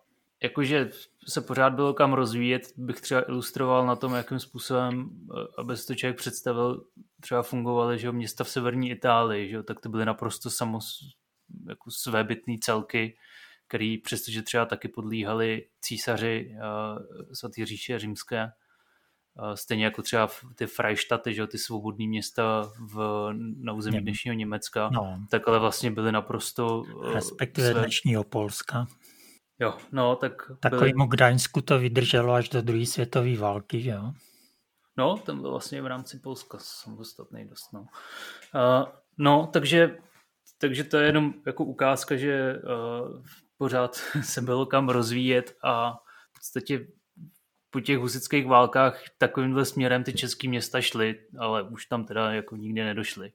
jakože se pořád bylo kam rozvíjet, bych třeba ilustroval na tom, jakým způsobem, aby se to člověk představil, třeba fungovaly, že jo, města v severní Itálii, že jo, tak to byly naprosto samo, jako svébytné celky, které přestože třeba taky podlíhaly císaři svaté říše římské, stejně jako třeba ty Freistadty, že jo, ty svobodné města v, na území dnešního Německa, no. Tak ale vlastně byly naprosto... Respektive své... dnešního Polska. Jo, no, tak... Takovýmu Gdaňsku to vydrželo až do druhé světové války, že jo? No, tam byl vlastně v rámci Polska samostatný dost, no. Uh, no, takže, takže to je jenom jako ukázka, že uh, pořád se bylo kam rozvíjet a v podstatě po těch husitských válkách takovýmhle směrem ty české města šly, ale už tam teda jako nikdy nedošly.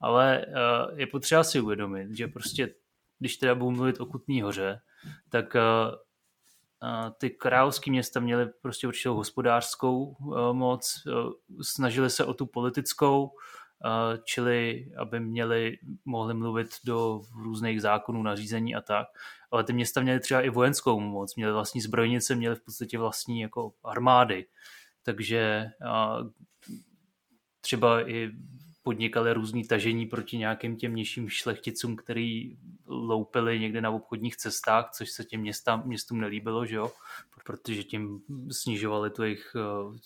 Ale uh, je potřeba si uvědomit, že prostě, když teda budu mluvit o Kutné Hoře, tak uh, ty královské města měly prostě určitou hospodářskou uh, moc, uh, snažili se o tu politickou, uh, čili aby měli, mohli mluvit do různých zákonů, nařízení a tak. Ale ty města měly třeba i vojenskou moc, měly vlastní zbrojnice, měly v podstatě vlastní jako armády. Takže uh, třeba i podnikali různý tažení proti nějakým těm nižším šlechticům, který loupili někde na obchodních cestách, což se těm města, městům nelíbilo, že jo? Protože tím snižovali tu jejich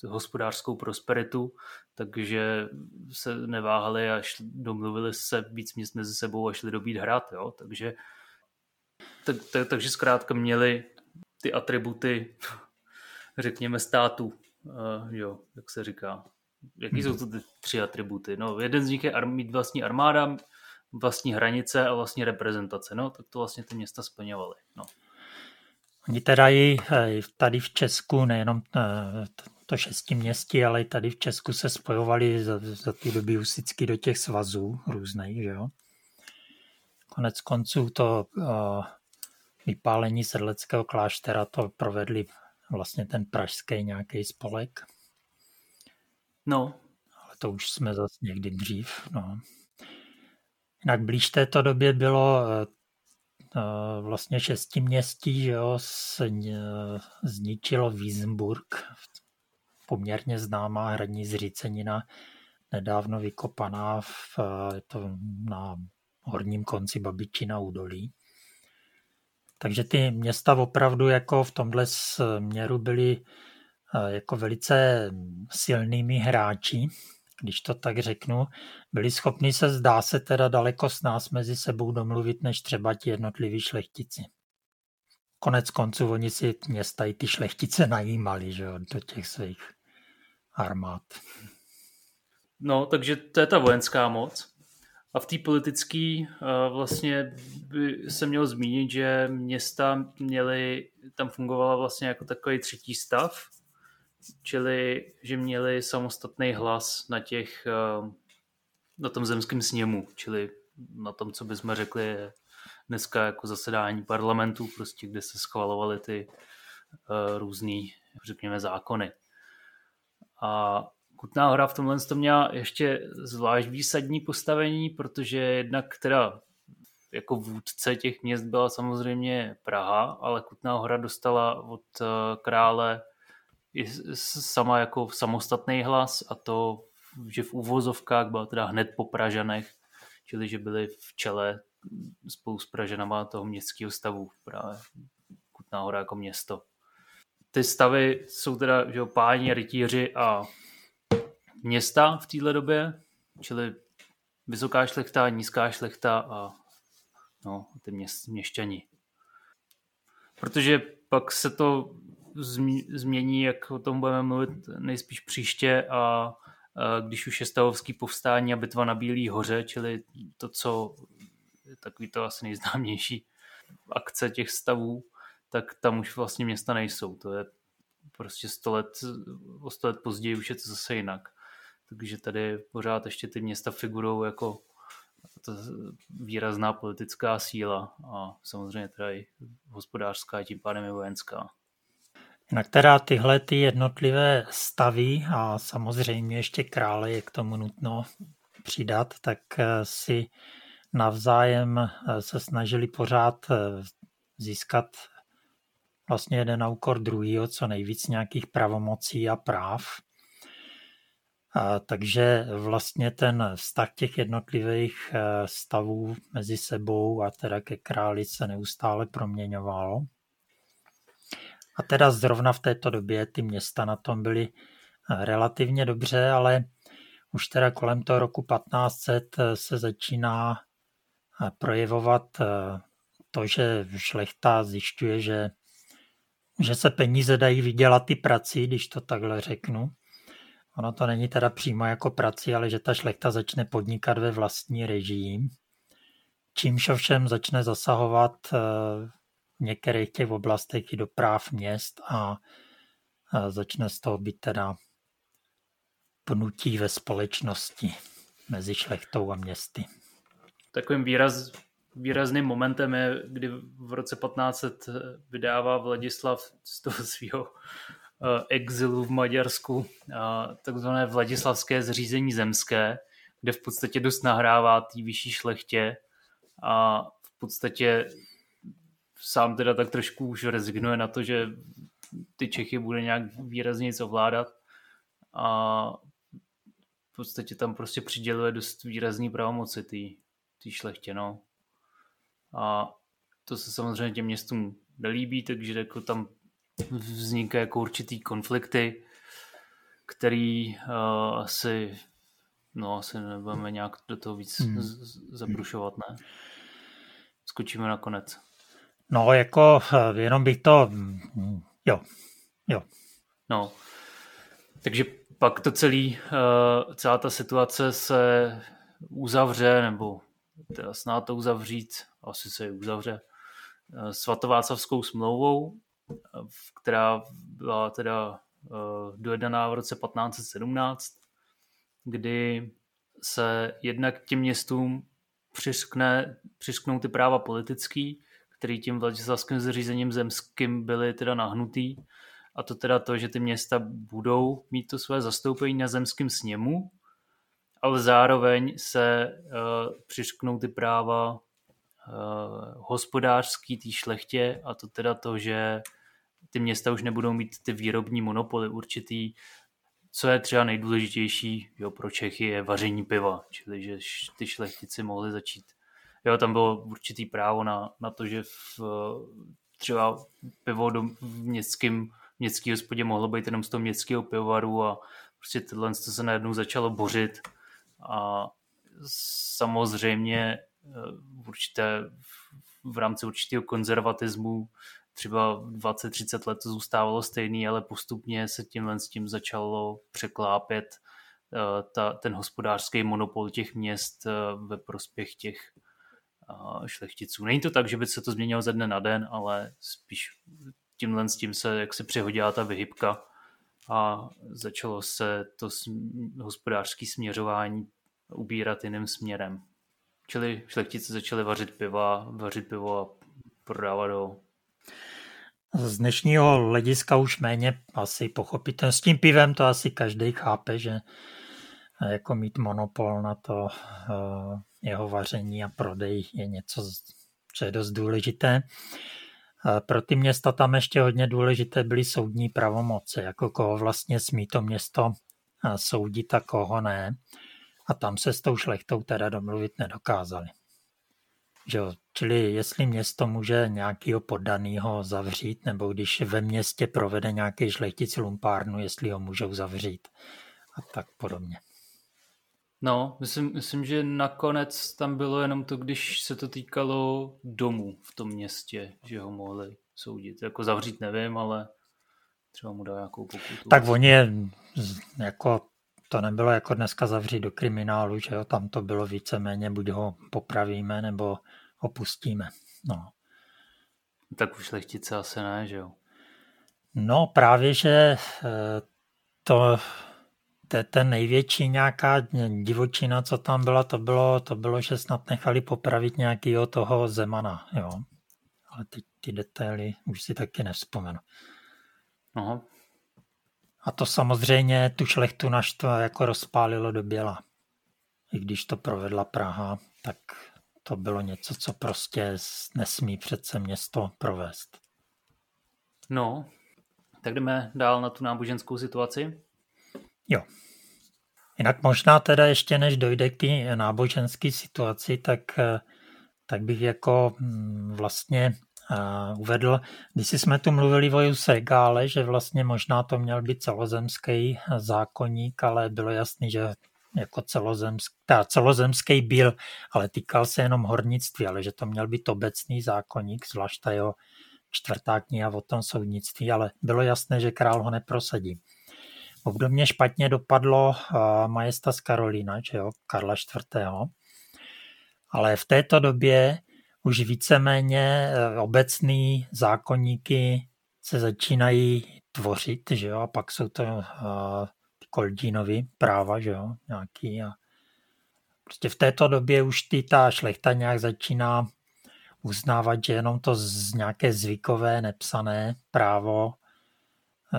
uh, hospodářskou prosperitu, takže se neváhali a šli, domluvili se víc měst mezi sebou a šli dobít hrad, jo? Takže, tak, tak, takže zkrátka měli ty atributy, řekněme, státu, uh, jo, jak se říká. Jaký jsou to ty tři atributy? No, jeden z nich je mít vlastní armáda, vlastní hranice a vlastní reprezentace. No, tak to vlastně ty města splňovaly. No. Oni teda i tady v Česku, nejenom to šesti městí, ale i tady v Česku se spojovali za, za ty doby husitské do těch svazů různých. Že jo? Konec konců to uh, vypálení sedleckého kláštera to provedli vlastně ten pražský nějaký spolek. No. Ale to už jsme zase někdy dřív. No. Jinak blíž této době bylo uh, vlastně šestiměstí, že jo, zničilo Vízemburg, poměrně známá hradní zřícenina, nedávno vykopaná v, uh, to na horním konci Babičina údolí. Takže ty města opravdu jako v tomhle směru byly jako velice silnými hráči, když to tak řeknu. Byli schopni se, zdá se, teda daleko s nás mezi sebou domluvit, než třeba ti jednotliví šlechtici. Konec konců oni si města i ty šlechtice najímali, že jo, do těch svých armád. No, takže to je ta vojenská moc. A v té politické vlastně by se mělo zmínit, že města měly, tam fungovala vlastně jako takový třetí stav, čili že měli samostatný hlas na těch, na tom zemském sněmu, čili na tom, co bychom řekli dneska jako zasedání parlamentu, prostě kde se schvalovaly ty různý, řekněme, zákony. A Kutná Hora v tomhle to měla ještě zvlášť výsadní postavení, protože jednak teda jako vůdce těch měst byla samozřejmě Praha, ale Kutná Hora dostala od krále sama jako samostatný hlas, a to, že v úvozovkách byla teda hned po Pražanech, čili že byli v čele spolu s Pražanama toho městského stavu, právě Kutná Hora jako město. Ty stavy jsou teda, že jo, páni, rytíři a města v téhle době, čili vysoká šlechta, nízká šlechta a no, ty měst, měšťani. Protože pak se to změní, jak o tom budeme mluvit nejspíš příště, a, a když už je stavovský povstání a bitva na Bílý hoře, čili to, co je takový to asi nejznámější akce těch stavů, tak tam už vlastně města nejsou. To je prostě sto let, o sto let později už je to zase jinak. Takže tady pořád ještě ty města figurou jako ta výrazná politická síla a samozřejmě teda i hospodářská, tím pádem i vojenská. Jinak teda tyhle ty jednotlivé stavy a samozřejmě ještě krále je k tomu nutno přidat, tak si navzájem se snažili pořád získat vlastně jeden na úkor druhýho co nejvíc nějakých pravomocí a práv. A takže vlastně ten vztah těch jednotlivých stavů mezi sebou a teda ke králi se neustále proměňoval. A teda zrovna v této době ty města na tom byly relativně dobře, ale už teda kolem toho roku patnáct set se začíná projevovat to, že šlechta zjišťuje, že, že se peníze dají vydělat i prací, když to takhle řeknu. Ono to není teda přímo jako prací, ale že ta šlechta začne podnikat ve vlastní režii, čímž ovšem začne zasahovat v některých těch oblastech i do práv měst a začne z toho být teda pnutí ve společnosti mezi šlechtou a městy. Takovým výraz, výrazným momentem je, kdy v roce patnáct set vydává Vladislav z toho svého exilu v Maďarsku takzvané Vladislavské zřízení zemské, kde v podstatě dost nahrává té vyšší šlechtě a v podstatě sám teda tak trošku už rezignuje na to, že ty Čechy bude nějak výrazně ovládat, a v podstatě tam prostě přiděluje dost výrazný pravomoci té šlechtě. No. A to se samozřejmě těm městům nelíbí, takže jako tam vznikají jako určitý konflikty, který uh, asi, no, asi nebudeme nějak do toho víc hmm. zabrušovat, ne? Skočíme na konec. No, jako jenom bych to... Jo, jo. No, takže pak to celý, uh, celá ta situace se uzavře, nebo teda snad to uzavřít, asi se ji uzavře, uh, svatováclavskou smlouvou, která byla teda dojednaná v roce patnáct set sedmnáct, kdy se jednak těm městům přiskne, přisknou ty práva politický, který tím vladislavským zřízením zemským byly teda nahnutý, a to teda to, že ty města budou mít to své zastoupení na zemském sněmu, ale zároveň se uh, přisknou ty práva uh, hospodářský té šlechtě, a to teda to, že ty města už nebudou mít ty výrobní monopoly určitý. Co je třeba nejdůležitější, jo, pro Čechy je vaření piva, čili že ty šlechtici mohli začít jo, tam bylo určitý právo na, na to, že v, třeba pivo do městským, městský hospodě mohlo být jenom z toho městského pivovaru a prostě tohle se najednou začalo bořit a samozřejmě v, určité, v rámci určitého konzervatismu třeba dvacet třicet let to zůstávalo stejný, ale postupně se tímhle s tím začalo překlápět ta, ten hospodářský monopol těch měst ve prospěch těch šlechticů. Není to tak, že by se to změnilo ze dne na den, ale spíš tímhle s tím se jak se přehodila ta vyhybka a začalo se to hospodářské směřování ubírat jiným směrem. Čili šlechtice začali vařit piva, vařit pivo a prodávat ho. Z dnešního hlediska už méně asi pochopitelně. S tím pivem to asi každý chápe, že jako mít monopol na to jeho vaření a prodej je něco, co je dost důležité. Pro ty města tam ještě hodně důležité byly soudní pravomoci, jako koho vlastně smí to město soudit a koho ne. A tam se s tou šlechtou teda domluvit nedokázali. Že jo? Čili jestli město může nějakého poddaného zavřít, nebo když ve městě provede nějaký šlechtic lumpárnu, jestli ho můžou zavřít a tak podobně. No, myslím, myslím, že nakonec tam bylo jenom to, když se to týkalo domů v tom městě, že ho mohli soudit. Jako zavřít nevím, ale třeba mu dá nějakou pokutu. Tak oni je jako... To nebylo jako dneska zavřít do kriminálu, že jo, tam to bylo víceméně, buď ho popravíme, nebo opustíme. No. Tak už šlechtice asi ne, že jo? No právě, že to, to ten největší nějaká divočina, co tam byla, to bylo, to bylo, že snad nechali popravit nějakého toho Zemana, jo. Ale teď ty detaily už si taky nevzpomenu. Aha. A to samozřejmě tu šlechtu naštva jako rozpálilo do běla. I když to provedla Praha, tak to bylo něco, co prostě nesmí přece město provést. No, tak jdeme dál na tu náboženskou situaci. Jo. Jinak možná teda ještě než dojde k té náboženské situaci, tak, tak bych jako vlastně... Uh, uvedl, když jsme tu mluvili o Juse Gále, že vlastně možná to měl být celozemský zákoník, ale bylo jasný, že jako celozemský, ta celozemský byl, ale týkal se jenom hornictví, ale že to měl být obecný zákoník, zvlášť ta jeho čtvrtá kniha o tom soudnictví, ale bylo jasné, že král ho neprosadí. Obdobně špatně dopadlo uh, majestas Karolina, že jo, Karla čtvrtého. Ale v této době už víceméně obecný zákoníky se začínají tvořit, že jo, a pak jsou to uh, Koldinovy práva, že jo, nějaký. A prostě v této době už ty, ta šlechta nějak začíná uznávat, že jenom to z nějaké zvykové, nepsané právo,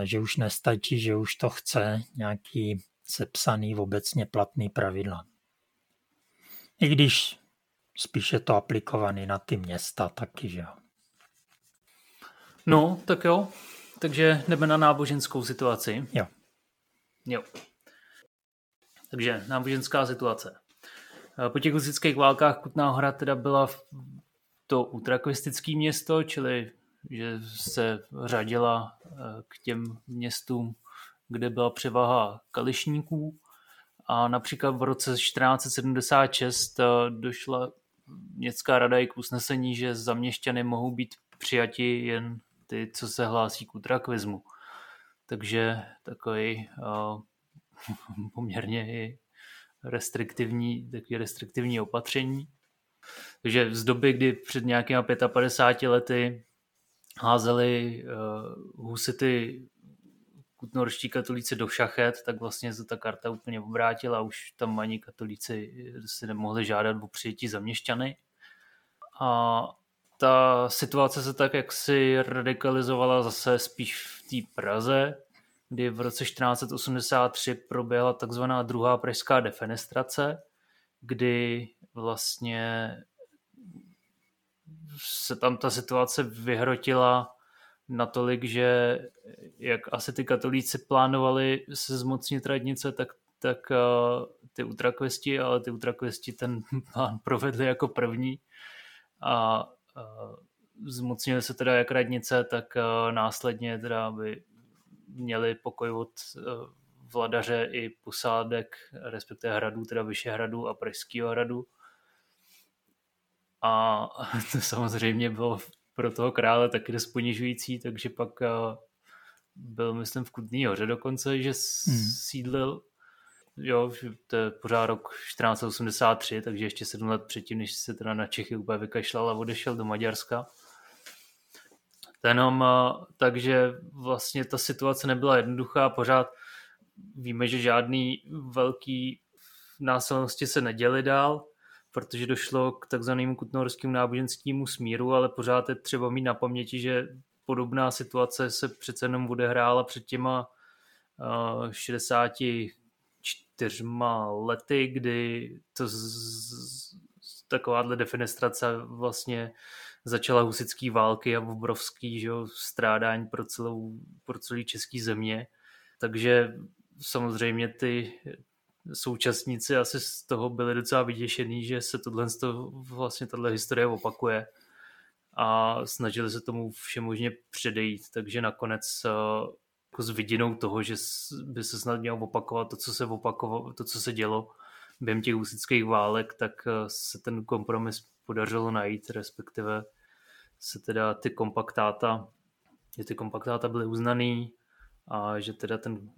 že už nestačí, že už to chce nějaký sepsaný, obecně platný pravidla. I když spíše to aplikovaný na ty města taky, že jo. No, tak jo. Takže jdeme na náboženskou situaci. Jo. Jo. Takže náboženská situace. Po těch husických válkách Kutná Hora teda byla to utrakovistické město, čili že se řadila k těm městům, kde byla převaha kališníků. A například v roce čtrnáct set sedmdesát šest došla městská rada i k usnesení, že za měšťany mohou být přijati jen ty, co se hlásí k utrakvismu. Takže takový uh, poměrně i restriktivní, takový restriktivní opatření. Takže z doby, kdy před nějakými padesát pěti lety házeli uh, husity kutnorští katolíci do šachet, tak vlastně se ta karta úplně obrátila, už tam ani katolíci si nemohli žádat o přijetí za měšťany. A ta situace se tak jaksi radikalizovala zase spíš v té Praze, kdy v roce čtrnáct set osmdesát tři proběhla takzvaná druhá pražská defenestrace, kdy vlastně se tam ta situace vyhrotila natolik, že jak asi ty katolíci plánovali se zmocnit radnice, tak tak ty utrakvesti, ale ty utrakvesti ten pán provedli jako první a zmocnili se teda jak radnice, tak následně teda by měli pokoj od vladaře i posádek, respektive hradů, teda Vyšehradu a Pražského hradu. A to samozřejmě bylo pro toho krále taky dost ponižující, takže pak byl, myslím, v Kutné Hoře dokonce, že sídlil. Jo, to je pořád rok čtrnáct osmdesát tři, takže ještě sedm let předtím, než se teda na Čechy úplně vykašlal a odešel do Maďarska. Jenom, takže vlastně ta situace nebyla jednoduchá, pořád víme, že žádný velký násilnosti se neděly dál, protože došlo k takzvanému kutnohorskému náboženskému smíru, ale pořád je třeba mít na paměti, že podobná situace se přece jenom odehrála před těma uh, šedesáti čtyřma lety, kdy to z, z, takováhle defenestrace vlastně začala husitský války a obrovský, že jo, strádání pro celou, pro celý český země. Takže samozřejmě ty současníci asi z toho byli docela vyděšený, že se tohle, vlastně tato historie opakuje a snažili se tomu všemožně předejít. Takže nakonec jako s vidinou toho, že by se snad mělo opakovat to, co se, opakovalo, to, co se dělo během těch husitských válek, tak se ten kompromis podařilo najít, respektive se teda ty kompaktáta, že ty kompaktáta byly uznaný a že teda ten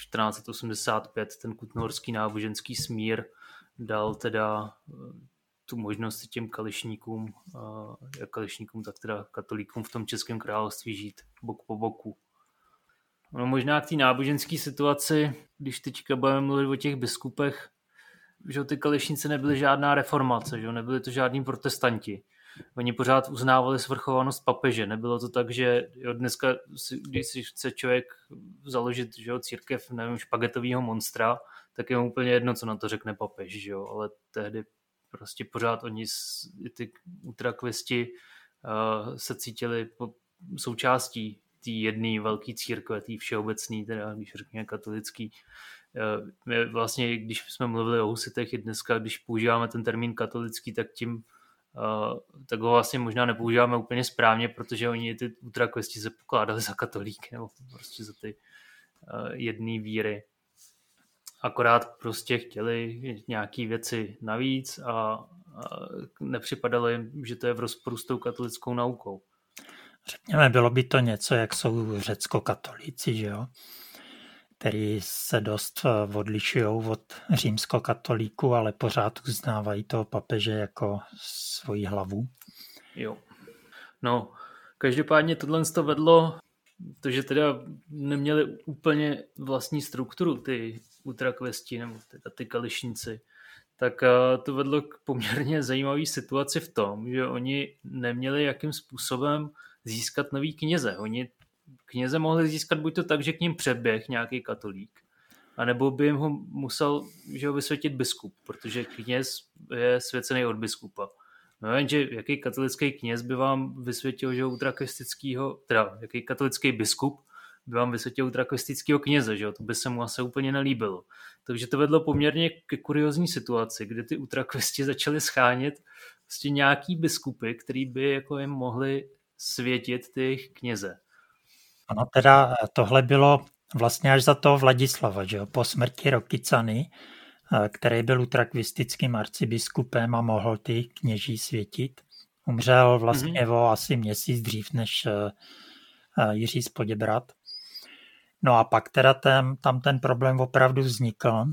čtrnáct osmdesát pět, ten kutnohorský náboženský smír dal teda tu možnost těm kališníkům, jak kališníkům, tak teda katolíkům v tom Českém království žít bok po boku. No možná k té náboženské situaci, když teďka budeme mluvit o těch biskupech, že ty kališnice nebyly žádná reformace, že nebyly to žádní protestanti. Oni pořád uznávali svrchovanost papeže. Nebylo to tak, že jo, dneska, když si chce člověk založit, že jo, církev, nevím, špagetovýho monstra, tak je mu úplně jedno, co na to řekne papež. Že jo? Ale tehdy prostě pořád oni, ty utrakvisti, uh, se cítili po součástí té jedné velké církve, té všeobecné, teda když řekněme katolický. My vlastně, když jsme mluvili o husitech i dneska, když používáme ten termín katolický, tak tím tak ho vlastně možná nepoužíváme úplně správně, protože oni ty utrakvesti se pokládali za katolíky nebo prostě za ty jedné víry. Akorát prostě chtěli nějaké věci navíc a nepřipadalo jim, že to je v rozporu s tou katolickou naukou. Řekněme, bylo by to něco, jak jsou řecko-katolíci, že jo? Který se dost odlišují od římskokatolíků, ale pořád uznávají toho papeže jako svoji hlavu. Jo. No, každopádně tohle to vedlo, to, že teda neměli úplně vlastní strukturu ty utrakvesti nebo teda ty kališníci, tak to vedlo k poměrně zajímavé situaci v tom, že oni neměli jakým způsobem získat nový kněze. Oni kněze mohli získat buď to tak, že k ním přeběh nějaký katolík, anebo by jim ho musel, že ho vysvětit biskup, protože kněz je svěcený od biskupa. No jenže jaký katolický kněz by vám vysvětil, že utrakvistickýho, teda jaký katolický biskup by vám vysvětil utrakvistického kněze, že jo, to by se mu asi úplně nelíbilo. Takže to vedlo poměrně ke kuriozní situaci, kdy ty utrakvisti začaly schánět vlastně nějaký biskupy, který by jako jim mohli světit ty kněze. Ano, teda tohle bylo vlastně až za toho Vladislava, že jo? Po smrti Rokycany, který byl utrakvistickým arcibiskupem a mohl ty kněží světit. Umřel vlastně mm-hmm. o asi měsíc dřív než Jiří z Poděbrad. No a pak teda ten, tam ten problém opravdu vznikl.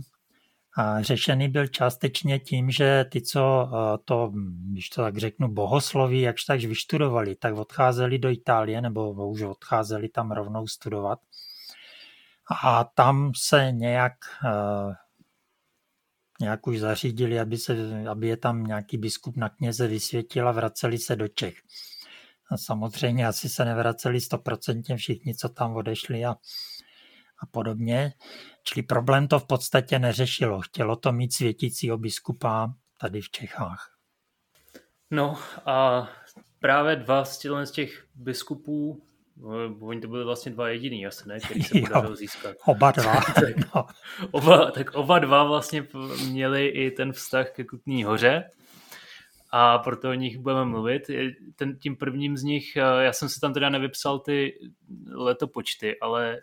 A řešený byl částečně tím, že ty, co to, když to tak řeknu, bohosloví, jakž takž vyštudovali, tak odcházeli do Itálie, nebo už odcházeli tam rovnou studovat. A tam se nějak, nějak už zařídili, aby, se, aby je tam nějaký biskup na kněze vysvětil a vraceli se do Čech. A samozřejmě asi se nevraceli stoprocentně všichni, co tam odešli a a podobně. Čili problém to v podstatě neřešilo. Chtělo to mít světícího biskupa tady v Čechách. No a právě dva z těch biskupů No, oni to byli vlastně dva jediný, asi ne, který se podařilo získat. Oba dva. tak, oba, tak oba dva vlastně měli i ten vztah ke Kutní hoře a proto o nich budeme mluvit. Ten, tím prvním z nich, já jsem si tam teda nevypsal ty letopočty, ale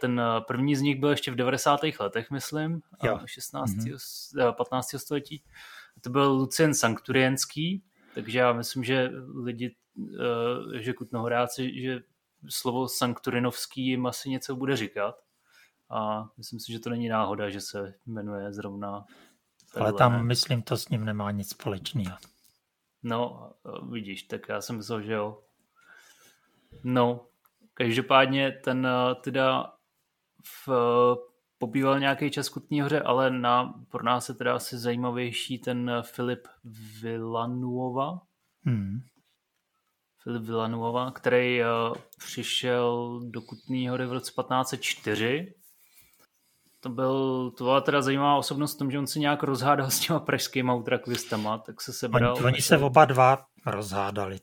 ten první z nich byl ještě v devadesátých letech, myslím, šestnáctého mm-hmm. patnáctého století. To byl Lucien Sankturienský, takže já myslím, že lidi, že kutnohoráci, že slovo sankturinovský jim asi něco bude říkat. A myslím si, že to není náhoda, že se jmenuje zrovna... Ale tam, ne. myslím, to s ním nemá nic společného. No, vidíš, tak já jsem myslel, že jo. No, každopádně ten teda v, pobýval nějaký čas v Kutní hoře, ale na, pro nás je teda asi zajímavější ten Filip Villanuova. Hmm. Filip Villanuova, který uh, přišel do Kutní hory v roce patnáct set čtyři. To, byl, to byla teda zajímavá osobnost v tom, že on se nějak rozhádal s těma pražskýma utrakvistama, tak se sebral. Oni, oni se oba dva rozhádali.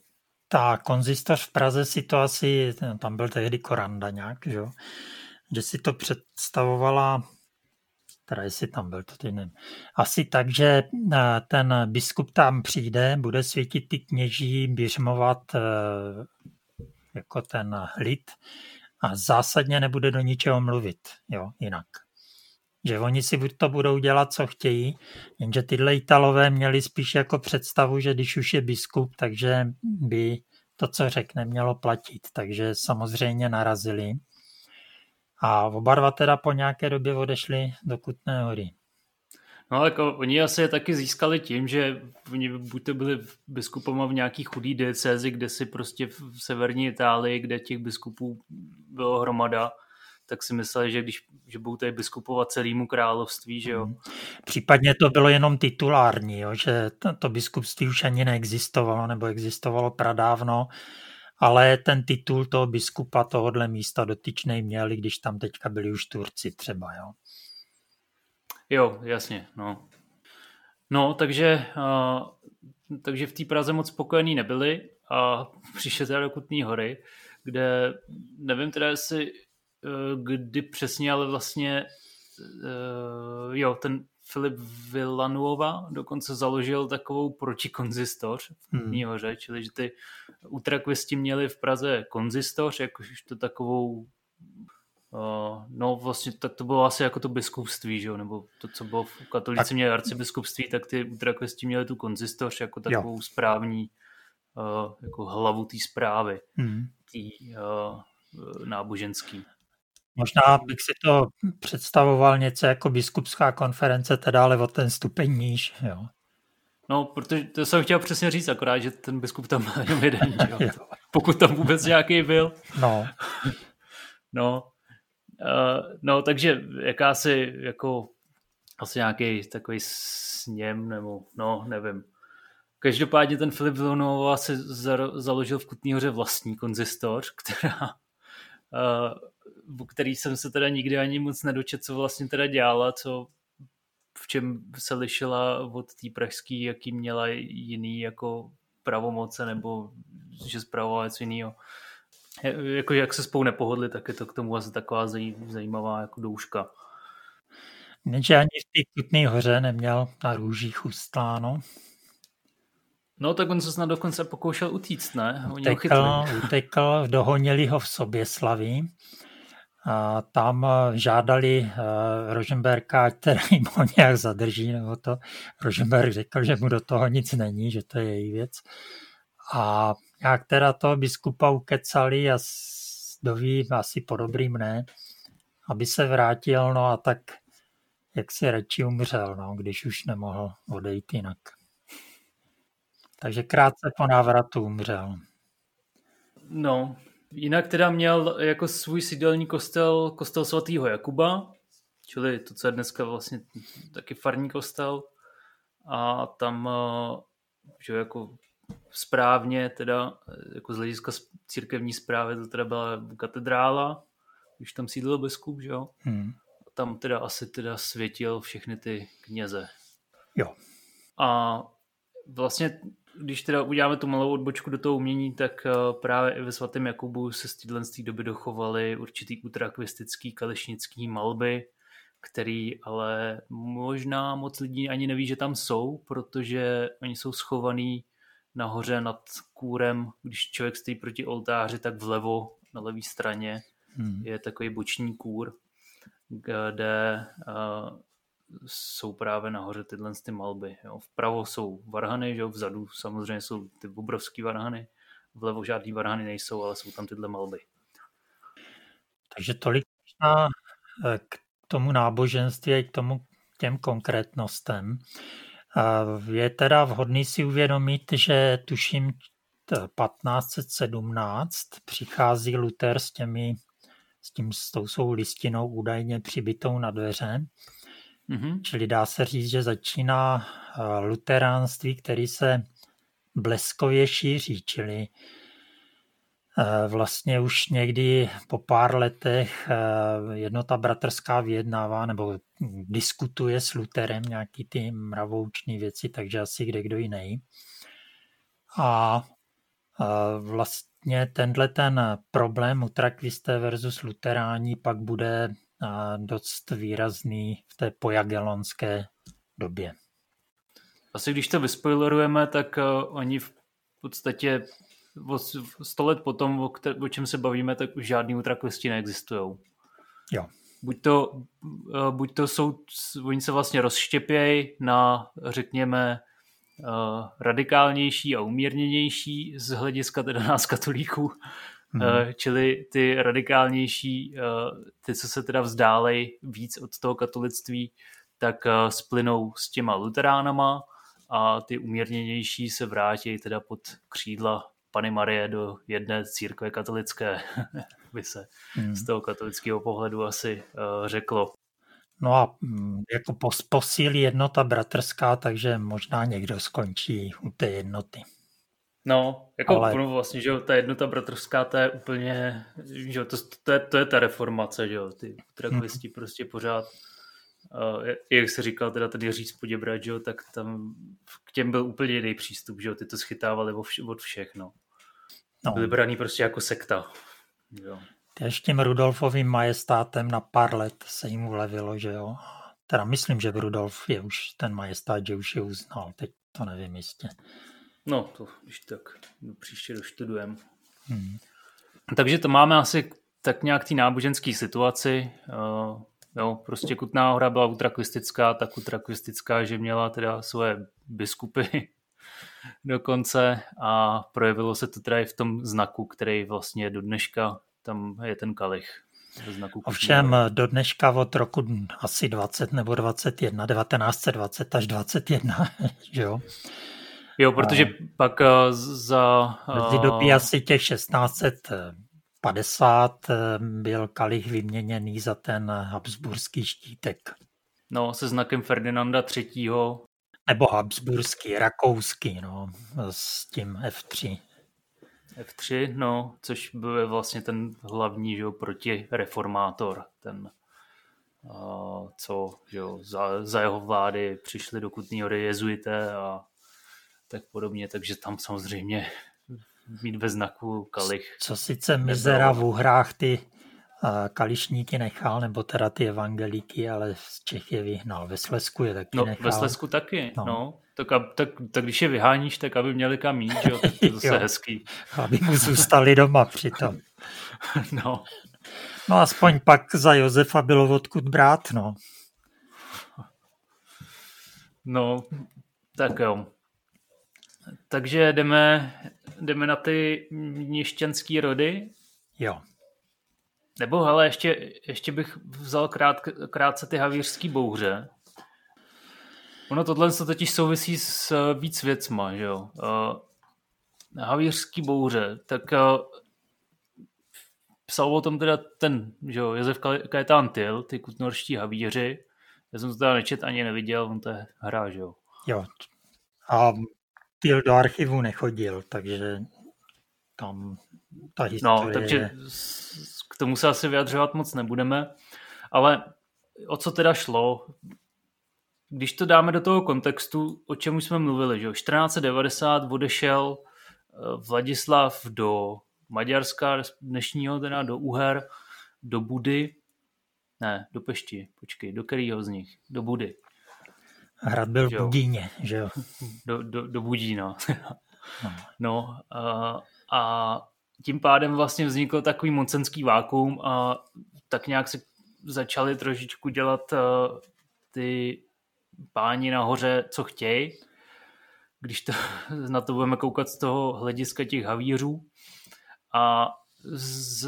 Ta konzistař v Praze si to asi, tam byl tehdy Koranda nějak, že? Že si to představovala, teda jestli tam byl, to teď nevím. Asi tak, že ten biskup tam přijde, bude světit ty kněží, běžmovat jako ten lid a zásadně nebude do ničeho mluvit, jo, jinak. Že oni si to budou dělat, co chtějí, jenže tyhle Italové měli spíš jako představu, že když už je biskup, takže by to, co řekne, mělo platit. Takže samozřejmě narazili. A oba dva teda po nějaké době odešli do Kutné hory. No jako oni asi je taky získali tím, že oni buď to byli biskupama v nějaký chudý diecézi, kde si prostě v severní Itálii, kde těch biskupů bylo hromada, tak si mysleli, že když že budou tady biskupovat celému království, že jo. Hmm. Případně to bylo jenom titulární, jo, že to, to biskupství už ani neexistovalo, nebo existovalo pradávno, ale ten titul toho biskupa tohohle místa dotyčnej měli, když tam teďka byli už Turci třeba, jo. Jo, jasně, no. No, takže, uh, takže v té Praze moc spokojení nebyli a přišli teda do Kutné hory, kde, nevím teda, jestli kdy přesně, ale vlastně uh, jo, ten Filip Villanuova dokonce založil takovou protikonzistoř v Kutní hoře, hmm. čili že ty utrakvisti měli v Praze konzistoř, jakož to takovou uh, no vlastně tak to bylo asi jako to biskupství, že jo, nebo to, co bylo v katolici měli arcibiskupství, tak ty utrakvisti měli tu konzistoř jako takovou jo. správní uh, jako hlavu té správy hmm. tý, uh, náboženský. Možná bych si to představoval něco jako biskupská konference, teda ale o ten stupeň níž, jo. No, protože to jsem chtěl přesně říct, akorát, že ten biskup tam má jenom jeden, jo. Pokud tam vůbec nějaký byl. No. no. Uh, no, takže jakási, jako, asi nějaký takový sněm, nebo, no, nevím. Každopádně ten Filip Villanuova si založil v Kutné hoře vlastní konzistoř, která... Uh, o který jsem se teda nikdy ani moc nedočet, co vlastně teda dělala, co v čem se lišila od té pražský, jaký měla jiný jako pravomoce, nebo že zpravovala něco jiného. Jako, jak se spolu nepohodli, tak je to k tomu asi taková zajímavá jako douška. Než ani v té Kutné hoře neměl na růžích ustláno. No, tak on se snad dokonce pokoušel utíct, ne? Oni utekl, utekl, dohonili ho v Soběslaví. A tam žádali Rožemberka, ať teda jim ho nějak zadrží, nebo to Rožemberk řekl, že mu do toho nic není, že to je její věc. A jak teda toho biskupa ukecali a doví, asi po dobrým ne, aby se vrátil, no a tak jak si radši umřel, no, když už nemohl odejít jinak. Takže krátce po návratu umřel. No, jinak teda měl jako svůj sídelní kostel, kostel svatého Jakuba, čili to, co je dneska vlastně taky farní kostel. A tam, že jako správně, teda jako z hlediska církevní správy, to teda byla katedrála, když tam sídlil biskup, že jo? Hmm. Tam teda asi teda světil všechny ty kněze. Jo. A vlastně když teda uděláme tu malou odbočku do toho umění, tak právě i ve svatém Jakubu se z téhle doby dochovaly určitý ultrakvistický kalešnický malby, který ale možná moc lidí ani neví, že tam jsou, protože oni jsou schovaný nahoře nad kůrem. Když člověk stojí proti oltáři, tak vlevo na levé straně hmm. je takový boční kůr, kde uh, jsou právě nahoře tyhle ty malby. Jo. Vpravo jsou varhany, že jo? Vzadu samozřejmě jsou ty obrovský varhany, vlevo žádný varhany nejsou, ale jsou tam tyhle malby. Takže tolik na, k tomu náboženství a k tomu, těm konkrétnostem. Je teda vhodný si uvědomit, že tuším patnáct sedmnáct přichází Luther s těmi s, tím, s tou svou listinou údajně přibitou na dveře. Mm-hmm. Čili dá se říct, že začíná luteránství, který se bleskově šíří, čili vlastně už někdy po pár letech Jednota bratrská vyjednává nebo diskutuje s Luterem nějaký ty mravouční věci, takže asi kde kdo jiný. A vlastně tenhle ten problém utrakvisté versus luterání pak bude dost výrazný v té pojagelonské době. Asi když to vyspoilerujeme, tak oni v podstatě sto let potom, o, kter- o čem se bavíme, tak už žádný utrakvisti neexistujou. Jo. Buď to, buď to jsou, oni se vlastně rozštěpějí na, řekněme, radikálnější a umírněnější z hlediska teda nás katolíků, mm-hmm. čili ty radikálnější, ty, co se teda vzdálej víc od toho katolictví, tak splynou s těma luteránama a ty umírněnější se vrátí teda pod křídla Panny Marie do jedné církve katolické, by se hmm. z toho katolického pohledu asi uh, řeklo. No a jako pos- posílí Jednota bratrská, takže možná někdo skončí u té jednoty. No, jako Ale... no, vlastně, že ta Jednota bratrská, to je úplně, že to, to, je, to je ta reformace, že jo, ty trakvisti hmm. prostě pořád, uh, jak se říkal teda tady Jiří z Poděbrad, že jo, tak tam k těm byl úplně jiný přístup, že jo, ty to schytávali od všech, no. No. Byli braní prostě jako sekta. Jo. Tež tím Rudolfovým majestátem na pár let se jim ulevilo, že jo. Teda myslím, že Rudolf je už ten majestát, že už je uznal. Teď to nevím jistě. No, to když tak příště doštudujeme. Hmm. Takže to máme asi tak nějak ty náboženské situaci. Uh, jo, prostě Kutná Hora byla utrakvistická, tak utrakvistická, že měla teda svoje biskupy dokonce a projevilo se to teda i v tom znaku, který vlastně do dneška, tam je ten kalich. Znaku Ovšem do dneška od roku asi dvacet nebo dvacet jedna, devatenáct dvacet až dvacet jedna, jo? Jo, protože a pak za... V době asi těch šestnáct padesát byl kalich vyměněný za ten habsburský štítek. No, se znakem Ferdinanda třetího Nebo habsburský, rakouský, no, s tím F tři. F tři, no, což byl vlastně ten hlavní, že jo, protireformátor, ten, uh, co, že jo, za, za jeho vlády přišli do Kutné Hory jezuité a tak podobně, takže tam samozřejmě mít ve znaku kalich. Co sice Mizera v Uhrách ty uh, kališníky nechal, nebo teda ty evangelíky, ale z Čech je vyhnal, ve Slezsku je taky no, nechal. Ve Slezsku taky, no. no. Tak, a, tak, tak když je vyháníš, tak aby měli kam jít, jo, tak to je zase jo, hezký. Aby mu zůstali doma přitom. No. No aspoň pak za Josefa bylo odkud brát, no. No, tak jo. Takže jdeme, jdeme na ty měšťanský rody? Jo. Nebo hele, ještě, ještě bych vzal krát, krátce ty havířský bouře. Ono tohle se totiž souvisí s víc věcma, že jo. Uh, havířský bouře, tak uh, psal o tom teda ten, že jo, Josef Kajetán Tyl, ty kutnorští havíři. Já jsem to teda nečet ani neviděl, on to je hra, že jo. Jo, a Tyl do archivu nechodil, takže tam ta historie... No, takže k tomu se asi vyjadřovat moc nebudeme, ale o co teda šlo... když to dáme do toho kontextu, o čem už jsme mluvili, že čtrnáct devadesát odešel Vladislav do Maďarska, dnešního teda do Uher, do Budy, ne, do Pešti, počkej, do kterého z nich? Do Budy. Hrad byl v Budíně, že jo? Do, do, do Budína. No a, a tím pádem vlastně vznikl takový mocenský vákuum a tak nějak se začali trošičku dělat ty páni nahoře, co chtějí, když to, na to budeme koukat z toho hlediska těch havířů. A z,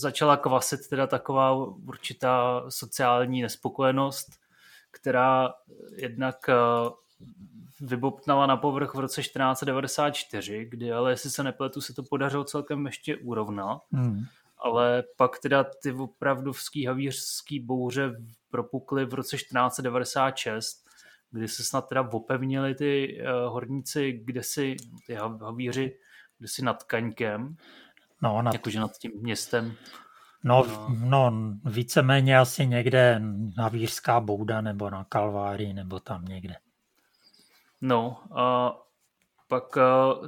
začala kvasit teda taková určitá sociální nespokojenost, která jednak vybobtnala na povrch v roce čtrnáct devadesát čtyři, kdy, ale jestli se nepletu, se to podařilo celkem ještě urovnat. Hmm. Ale pak teda ty opravdovský havířský bouře propukly v roce čtrnáct devadesát šest, kdy se snad teda opevnili ty horníci, kde si ty havíři, kde si nad Kaňkem, no, nad... jakože nad tím městem. No, no. no víceméně asi někde na Havířská bouda nebo na Kalvárii nebo tam někde. No a pak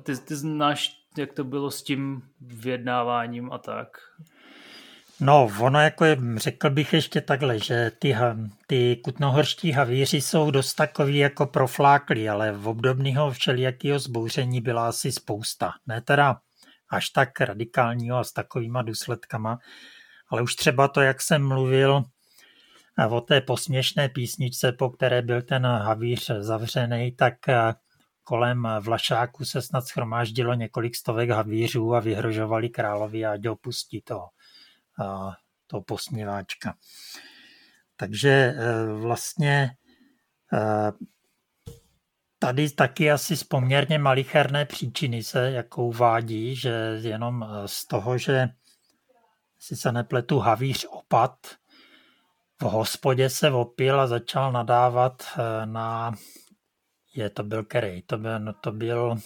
ty, ty znáš, jak to bylo s tím vyjednáváním a tak? No, ono jako je, řekl bych ještě takhle, že ty, ty kutnohorští havíři jsou dost takový jako profláklí, ale v obdobného všelijakého zbouření byla asi spousta. Ne teda až tak radikálního a s takovýma důsledkama, ale už třeba to, jak jsem mluvil o té posměšné písničce, po které byl ten havíř zavřený, tak kolem Vlašáku se snad shromáždilo několik stovek havířů a vyhrožovali královi, ať opustí toho, toho posměváčka. Takže vlastně tady taky asi z poměrně malicherné příčiny se jako uvádí, že jenom z toho, že si se nepletu havíř Opat v hospodě se opil a začal nadávat na... Je, to byl který? To byl, no, to byl...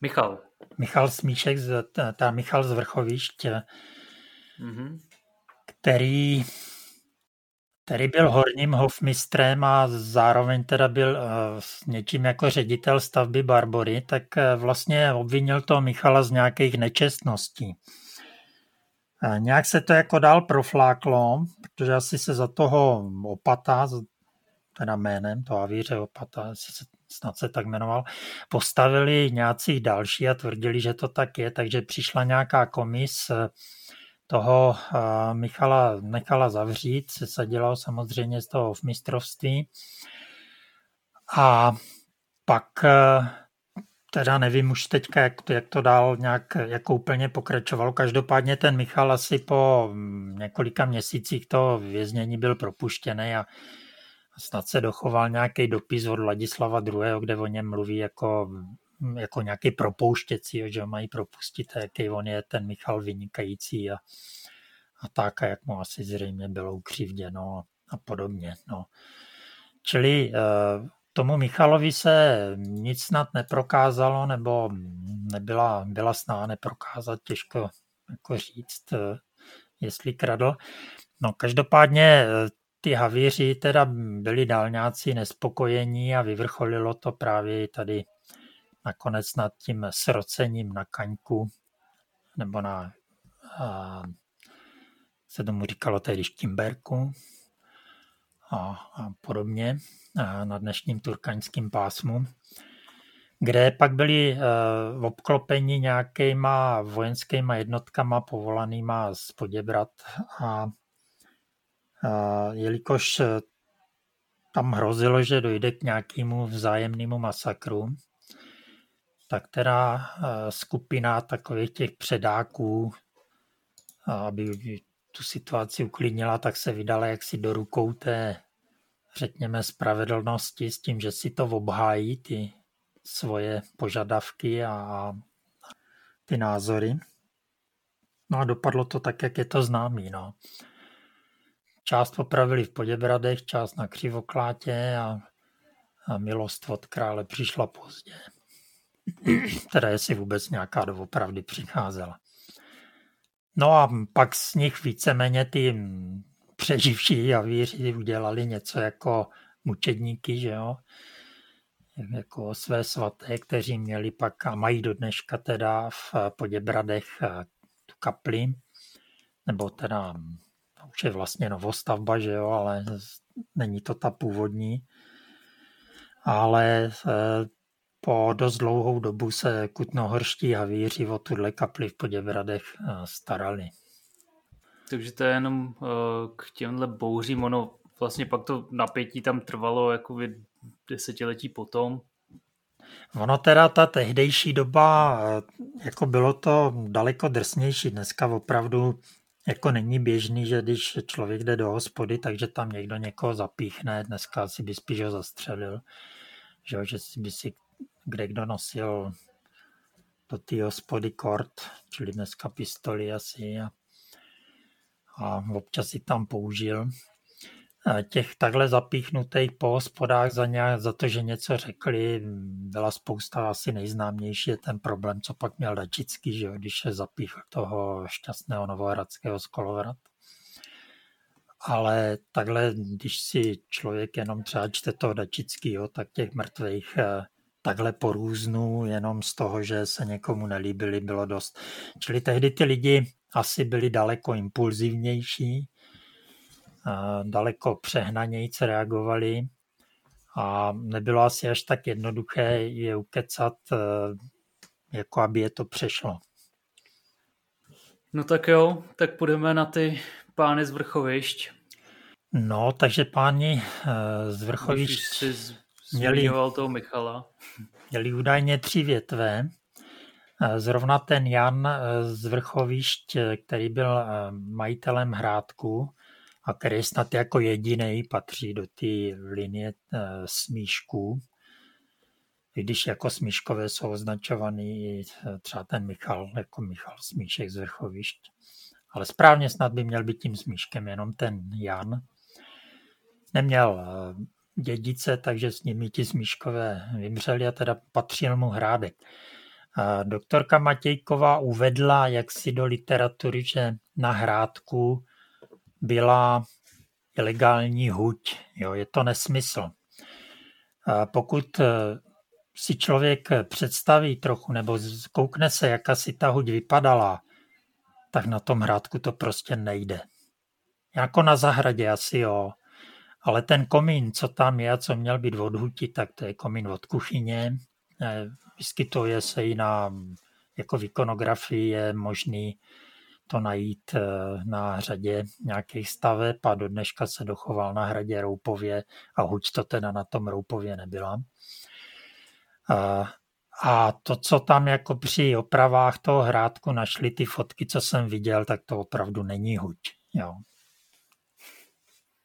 Michal. Michal Smíšek, z, ta Michal z Vrchovišť, mm-hmm. který, který byl horním hofmistrem a zároveň teda byl uh, něčím jako ředitel stavby Barbory, tak uh, vlastně obvinil toho Michala z nějakých nečestností. Uh, nějak se to jako dál profláklo, protože asi se za toho Opata, teda jménem toho havíře Opata, snad se tak jmenoval, postavili nějací další a tvrdili, že to tak je, takže přišla nějaká komis toho Michala nechala zavřít, se sesadila samozřejmě z toho v mistrovství a pak teda nevím už teďka, jak to, jak to dál nějak jako úplně pokračovalo. Každopádně ten Michal asi po několika měsících toho věznění byl propuštěný a snad se dochoval nějaký dopis od Vladislava druhého., kde o něm mluví jako, jako nějaký propouštěcí, že ho mají propustit, jaký on je ten Michal vynikající a, a tak, a jak mu asi zřejmě bylo ukřivděno a podobně. No. Čili tomu Michalovi se nic snad neprokázalo, nebo nebyla, byla snaha neprokázat, těžko jako říct, jestli kradl. No každopádně ty havíři teda byli dál nějací nespokojení a vyvrcholilo to právě tady nakonec nad tím srocením na Kaňku, nebo na, a, se tomu říkalo tehdy Štimberku a, a podobně, a na dnešním turkaňském pásmu, kde pak byli v obklopeni nějakýma vojenskýma jednotkama povolanýma z Poděbrad a Uh, jelikož tam hrozilo, že dojde k nějakému vzájemnému masakru, tak teda uh, skupina takových těch předáků, uh, aby tu situaci uklidnila, tak se vydala jaksi do rukou té, řekněme, spravedlnosti s tím, že si to obhájí, ty svoje požadavky a, a ty názory. No a dopadlo to tak, jak je to známý, no. Část popravili v Poděbradech, část na Křivoklátě a, a milost od krále přišla pozdě. Teda jestli vůbec nějaká doopravdy přicházela. No a pak z nich víceméně ty přeživší havíři udělali něco jako mučedníky, že jo, jako své svaté, kteří měli pak a mají do dneška teda v Poděbradech tu kapli, nebo teda to už je vlastně novostavba, že jo, ale není to ta původní. Ale po dost dlouhou dobu se kutnohorští havíři o tuhle kapli v Poděbradech starali. Takže to je jenom k těmhle bouřím, ono vlastně pak to napětí tam trvalo jako desetiletí potom. Ono teda ta tehdejší doba, jako bylo to daleko drsnější. Dneska opravdu jako není běžný, že když člověk jde do hospody, takže tam někdo někoho zapíchne, dneska si by spíš ho zastřelil, že, že si by si kdekdo nosil do té hospody kort, čili dneska pistoli asi a, a občas si tam použil. Těch takhle zapíchnutých po hospodách za, ně, za to, že něco řekli, byla spousta, asi nejznámější je ten problém, co pak měl Žečický, že jo, když se zapíchl toho šťastného novohradského z Kolorad. Ale takhle, když si člověk jenom třeba čte toho Žečickýho, tak těch mrtvých takhle po různu, jenom z toho, že se někomu nelíbili, bylo dost. Čili tehdy ty lidi asi byli daleko impulzivnější, daleko přehnanějc reagovali a nebylo asi až tak jednoduché je ukecat, jako aby je to přešlo. No tak jo, tak půjdeme na ty pány z Vrchovišť. No, takže páni z Vrchovišť měli, toho Michala. měli údajně tři větve. Zrovna ten Jan z Vrchovišť, který byl majitelem Hrádku, a který snad jako jediný patří do té linie Smíšků, i když jako Smíškové jsou označovaný třeba ten Michal, jako Michal Smíšek z Vrchovišť, ale správně snad by měl být tím Smíškem jenom ten Jan. Neměl dědice, takže s nimi ti Smíškové vymřeli a teda patřil mu Hrádek. Doktorka Matějková uvedla jaksi do literatury, že na Hrádku byla ilegální huť. Jo, je to nesmysl. Pokud si člověk představí trochu nebo koukne se, jak asi ta huť vypadala, tak na tom Hrádku to prostě nejde. Jako na zahradě asi jo, ale ten komín, co tam je a co měl být od huti, tak to je komín od kuchyně. Vyskytuje se i na jako ikonografii je možný to najít na řadě nějakých staveb a do dneška se dochoval na hradě Roupově a huť to teda na tom Roupově nebyla. A to, co tam jako při opravách toho Hrádku našli ty fotky, co jsem viděl, tak to opravdu není huť. Jo.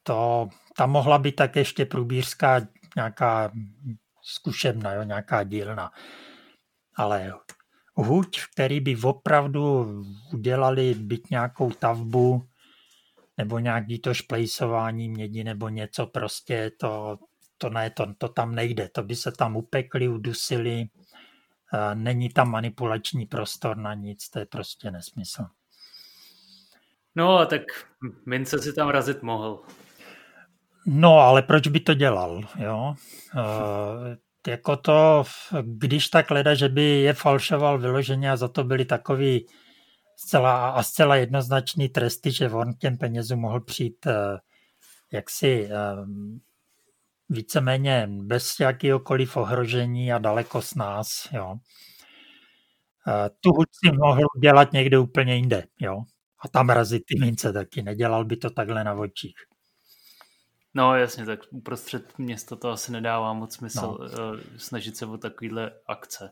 To, tam mohla být tak ještě průbířská nějaká zkušebna, jo, nějaká dílna. Ale jo. Huť, který by opravdu udělali byť nějakou tavbu nebo nějaký to šplejsování mědi nebo něco prostě, to, to, ne, to, to tam nejde. To by se tam upekli, udusili. Není tam manipulační prostor na nic, to je prostě nesmysl. No a tak mince si tam razit mohl. No, ale proč by to dělal, jo? E- Jako to, když tak leda, že by je falšoval vyloženě a za to byly takový zcela, a zcela jednoznačný tresty, že on těm penězům mohl přijít jaksi víceméně bez jakýhokoliv ohrožení a daleko s nás. Jo. Tu huť si mohl dělat někde úplně jinde. Jo. A tam razit ty mince taky. Nedělal by to takhle na očích. No jasně, tak uprostřed města to asi nedává moc smysl no. snažit se o takovýhle akce.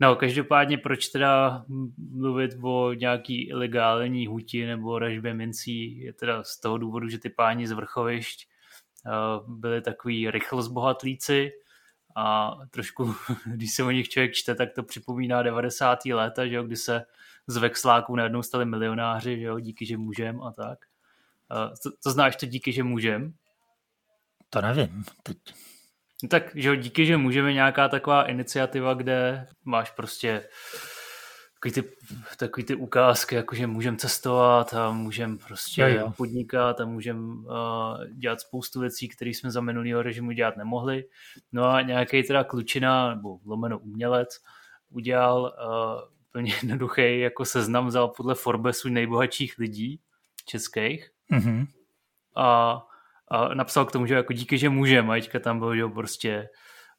No každopádně proč teda mluvit o nějaký ilegální huti nebo ražbě mincí je teda z toho důvodu, že ty páni z Vrchovišť byli takový rychlozbohatlíci a trošku, když se o nich člověk čte, tak to připomíná devadesátá léta, že jo, kdy se z vexláků najednou stali milionáři, že jo, díky, že můžem a tak. To, to znáš to díky, že můžem? To nevím teď. No tak, že díky, že můžeme, nějaká taková iniciativa, kde máš prostě takový ty, takový ty ukázky, jakože můžeme cestovat a můžeme prostě jo, jo. podnikat a můžeme uh, dělat spoustu věcí, které jsme za minulého režimu dělat nemohli. No a nějaký teda klučina nebo lomeno umělec udělal uh, úplně jednoduchý jako seznam, vzal podle Forbesu nejbohatších lidí českých mm-hmm. a, a napsal k tomu, že jako díky, že můžeme. A teďka tam byl, že prostě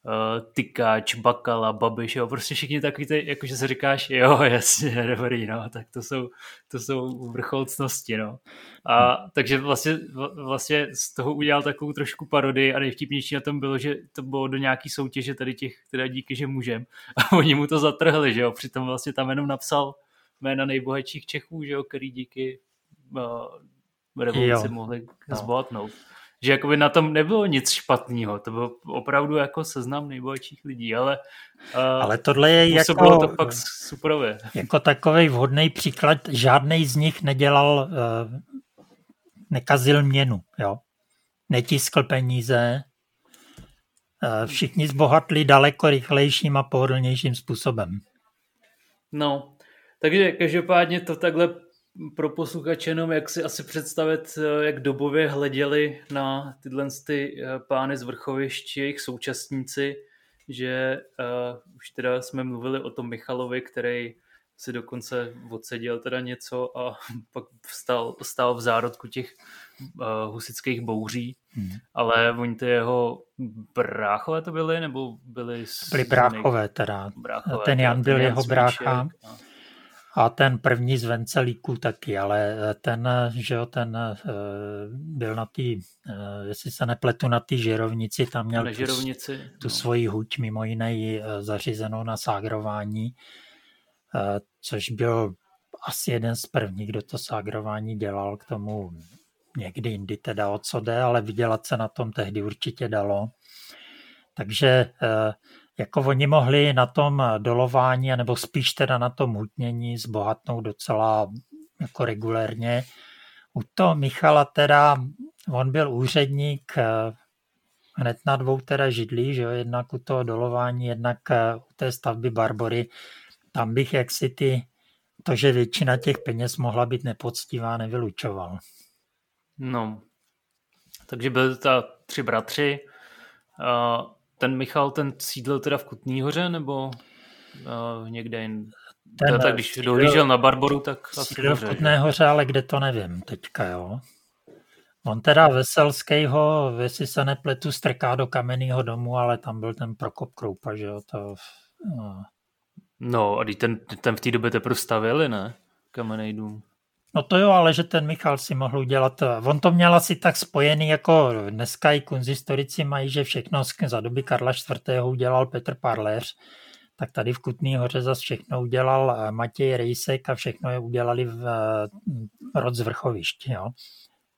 Uh, Tykáč, Bakala, Babiš, jo, prostě všichni takový, ty, jakože se říkáš, jo, jasně, dobrý, no, tak to jsou, to jsou vrcholcnosti, no. A hmm. takže vlastně, vlastně z toho udělal takovou trošku parodii a nejvtipnější na tom bylo, že to bylo do nějaký soutěže tady těch, teda díky, že můžem. A oni mu to zatrhli, že jo, přitom vlastně tam jenom napsal jména nejbohatších Čechů, že jo, který díky uh, revoluci jo. mohli no. zbohatnout. Že jakoby na tom nebylo nic špatného, to bylo opravdu jako seznam nejbohatších lidí, ale, uh, ale tohle je jako, bylo to pak superové. Jako takovej vhodný příklad, žádnej z nich nedělal, uh, nekazil měnu, jo? Netiskl peníze, uh, všichni zbohatli daleko rychlejším a pohodlnějším způsobem. No, takže každopádně to takhle pro posluchače jenom, jak si asi představit, jak dobově hleděli na tyhle ty pány z Vrchovišť, jejich současníci, že uh, už teda jsme mluvili o tom Michalovi, který si dokonce odseděl teda něco a pak vstal, stál v zárodku těch uh, husických bouří, hmm. ale oni ty jeho bráchové to byli, nebo byli... Byli bráchové teda, bráchové, ten Jan byl jeho brácha. A ten první z Vencelíků taky, ale ten, že jo, ten byl na té, jestli se nepletu, na té Žirovnici, tam měl tu, tu svoji huť mimo jiné zařízenou na ságrování, což byl asi jeden z prvních, kdo to ságrování dělal, k tomu někdy jindy teda o co jde, ale vydělat se na tom tehdy určitě dalo. Takže jako oni mohli na tom dolování, nebo spíš teda na tom hutnění zbohatnout docela jako regulérně. U toho Michala teda, on byl úředník hned na dvou teda židlí, že jo, jednak u toho dolování, jednak u té stavby Barbory. Tam bych jaksi ty, to, že většina těch peněz mohla být nepoctivá, nevylučoval. No, takže byly ta tři bratři a ten Michal, ten sídlil teda v Kutné Hoře, nebo uh, někde jen? Ten, tak když sídlil, dohlížel na Barboru, tak sídlil v Kutné Hoře, ale kde to nevím teďka, jo. On teda Veselského, jestli se nepletu, strká do Kamenného domu, ale tam byl ten Prokop Kroupa, že jo. To, no. no a ten, ten v té době teprve stavěli, ne? Kamenný dům. No to jo, ale že ten Michal si mohl udělat, on to měl asi tak spojený, jako dneska i kunzhistorici mají, že všechno za doby Karla čtvrtého. udělal Petr Parléř, tak tady v Kutné Hoře zase všechno udělal Matěj Rejsek a všechno je udělali v rod z Vrchovišť, jo.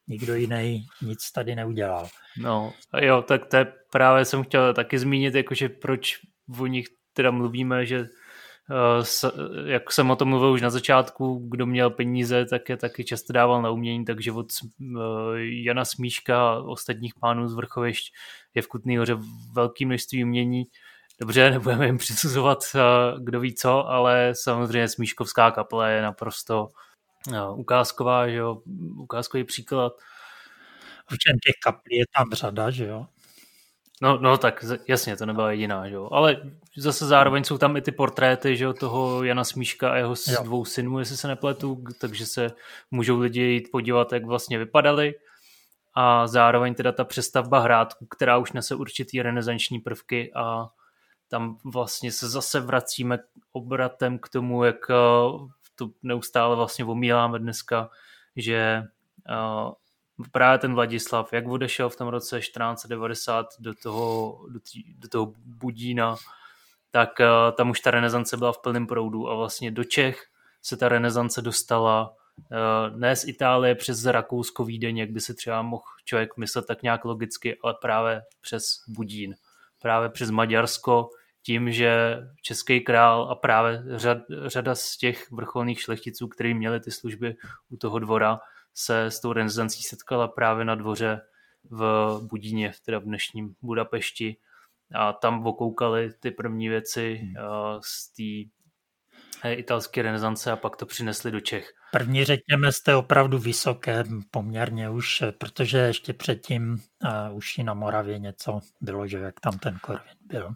Nikdo jiný nic tady neudělal. No jo, tak to je, právě jsem chtěl taky zmínit, jakože proč o nich teda mluvíme, že S, jak jsem o tom mluvil už na začátku, kdo měl peníze, tak je taky často dával na umění, takže od Jana Smíška a ostatních pánů z Vrchovišť je v Kutné Hoře velké množství umění. Dobře, nebudeme jim přisuzovat, kdo ví co, ale samozřejmě Smíškovská kaple je naprosto ukázková, že jo, ukázkový příklad. Ovšem těch kaplí je tam řada, že jo? No, no tak jasně, to nebyla jediná, že jo. Ale zase zároveň jsou tam i ty portréty, že jo, toho Jana Smíška a jeho jo. dvou synů, jestli se nepletu, takže se můžou lidi jít podívat, jak vlastně vypadali. A zároveň teda ta přestavba hrádku, která už nese určitý renesanční prvky a tam vlastně se zase vracíme obratem k tomu, jak to neustále vlastně omíláme dneska, že... Právě ten Vladislav, jak odešel v tom roce čtrnáct devadesát do toho, do tý, do toho Budína, tak uh, tam už ta renesance byla v plném proudu a vlastně do Čech se ta renesance dostala uh, ne z Itálie přes Rakousko, Vídeň, jak by se třeba mohl člověk myslet tak nějak logicky, ale právě přes Budín, právě přes Maďarsko, tím, že český král a právě řad, řada z těch vrcholných šlechticů, kteří měli ty služby u toho dvora, se s tou renesancí setkala právě na dvoře v Budíně, teda v dnešním Budapešti. A tam okoukali ty první věci hmm. z té italské renesance a pak to přinesli do Čech. První řekněme jste opravdu vysoké poměrně už, protože ještě předtím uh, už i na Moravě něco bylo, že jak tam ten Korvin byl.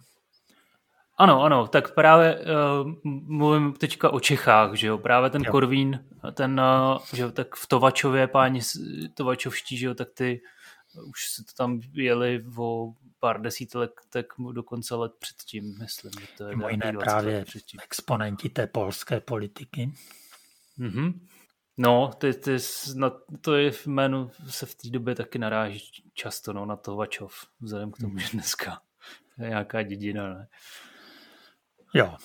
Ano, ano, tak právě uh, mluvím teďka o Čechách, že jo, právě ten jo. Korvín, ten, uh, že jo, tak v Tovačově, páni Tovačovští, že jo, tak ty už se to tam jeli o pár desítek, tak dokonce let předtím, myslím, že to je jiné právě exponenti té polské politiky. Mm-hmm. No, ty, ty, na, to je v jménu, se v té době taky naráží často no, na Tovačov, vzhledem k tomu, mm. že dneska je nějaká dědina, ne? Jo.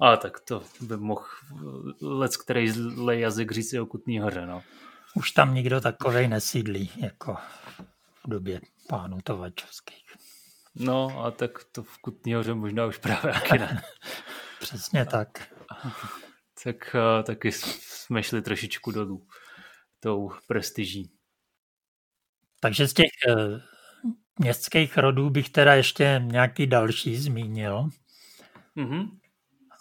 Ale tak to by mohl lec, který zlej jazyk říct i o Kutné Hoře, no. Už tam nikdo takovej nesídlí, jako v době pánů Tovačovských. No, a tak to v Kutné Hoře možná už právě taky ne. Přesně tak. Tak taky jsme šli trošičku dolů tou prestiží. Takže z těch e, městských rodů bych teda ještě nějaký další zmínil. Mm-hmm.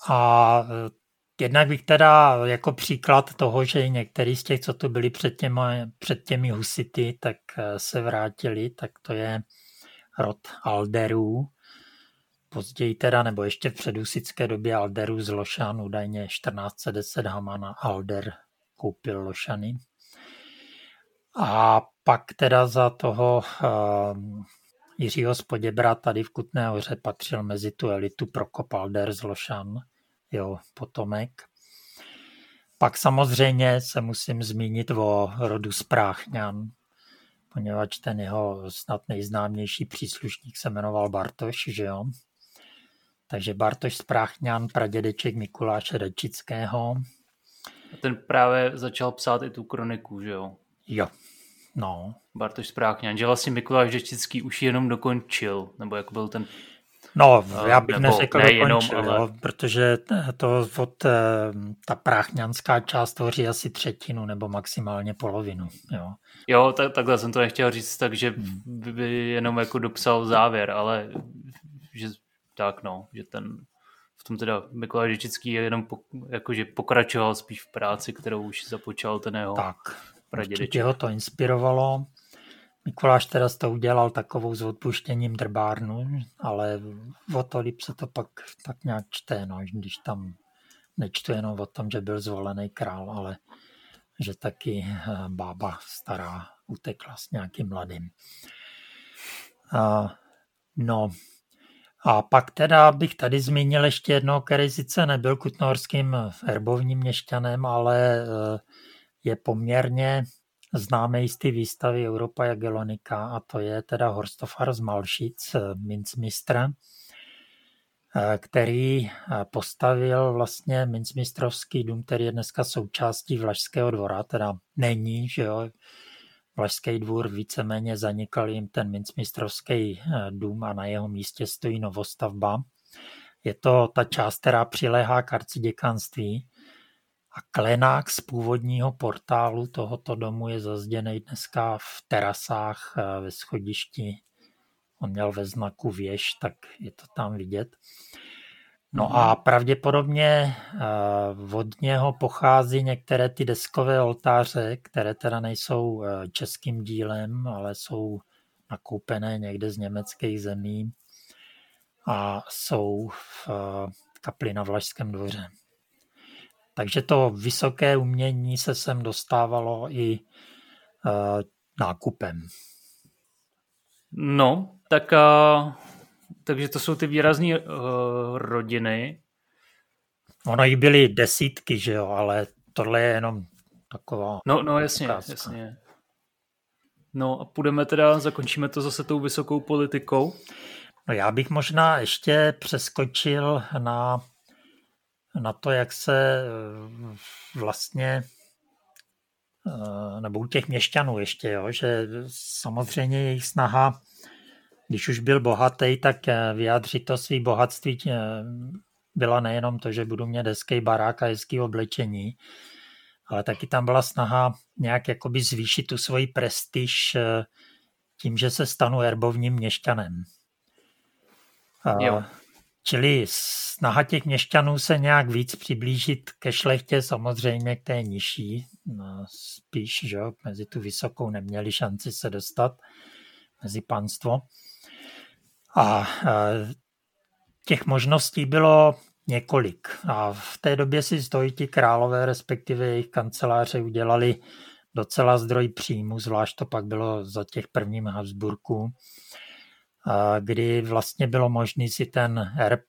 A jednak bych teda jako příklad toho, že některý z těch, co tu byli před těmi, před těmi husity, tak se vrátili, tak to je rod Alderů. Později teda, nebo ještě v předhusické době Alderů z Lošan, údajně čtrnáct set deset Hamana Alder koupil Lošany. A pak teda za toho um, Jiřího z Poděbrad tady v Kutné Hoře patřil mezi tu elitu Prokop Alder z Lošan, jeho potomek. Pak samozřejmě se musím zmínit o rodu z Práchňan, poněvadž ten jeho snad nejznámější příslušník se jmenoval Bartoš, že jo? Takže Bartoš z Práchňan, pradědeček Mikuláše Žečického. Ten právě začal psát i tu kroniku, že jo? Jo, no. Bartoš z Práchňan, že vlastně Mikuláš Žečický už jenom dokončil, nebo jak byl ten... No, já bych nebo, neřekl ne, dokončil, jenom, ale... jo, protože to od, ta práchňanská část tvoří asi třetinu nebo maximálně polovinu. Jo, jo tak, takhle jsem to nechtěl říct, takže by, by jenom jako dopsal závěr, ale že tak no, že ten v tom teda Mikuláš Žečický je jenom po, jakože pokračoval spíš v práci, kterou už započal ten jeho pradědeček. Určitě ho to inspirovalo. Mikuláš teda to udělal takovou s odpuštěním drbárnu, ale o to líp se to pak tak nějak čte, no, když tam nečtu jenom o tom, že byl zvolený král, ale že taky bába stará utekla s nějakým mladým. A, no a pak teda bych tady zmínil ještě jednoho, který sice nebyl kutnohorským erbovním měšťanem, ale je poměrně známe z té výstavy Europa Jagellonica a to je teda Horstofar z Malšic, mincmistr, který postavil vlastně mincmistrovský dům, který je dneska součástí Vlašského dvora, teda není, že jo, Vlašský dvůr víceméně zanikal jim ten mincmistrovský dům a na jeho místě stojí novostavba. Je to ta část, která přiléhá k arciděkanství. A klenák z původního portálu tohoto domu je zazděnej dneska v terasách ve schodišti. On měl ve znaku věž, tak je to tam vidět. No a pravděpodobně od něho pochází některé ty deskové oltáře, které teda nejsou českým dílem, ale jsou nakoupené někde z německých zemí a jsou v kapli na Vlašském dvoře. Takže to vysoké umění se sem dostávalo i uh, nákupem. No, tak uh, takže to jsou ty výrazný uh, rodiny. Ono jich byly desítky, že jo, ale tohle je jenom taková... No, no jasně, ukázka. Jasně. No a půjdeme teda, zakončíme to zase tou vysokou politikou. No já bych možná ještě přeskočil na... na to, jak se vlastně, nebo u těch měšťanů ještě, jo, že samozřejmě jejich snaha, když už byl bohatý, tak vyjádřit to svý bohatství byla nejenom to, že budu mít hezký barák a hezký oblečení, ale taky tam byla snaha nějak jakoby zvýšit tu svoji prestiž tím, že se stanu erbovním měšťanem. Jo. Čili snaha těch měšťanů se nějak víc přiblížit ke šlechtě, samozřejmě k té nižší, no spíš, že jo, mezi tu vysokou neměli šanci se dostat, mezi panstvo. A těch možností bylo několik. A v té době si stojí ti králové, respektive jejich kanceláře, udělali docela zdroj příjmu, zvlášť to pak bylo za těch prvním Habsburků, kdy vlastně bylo možné si ten erb,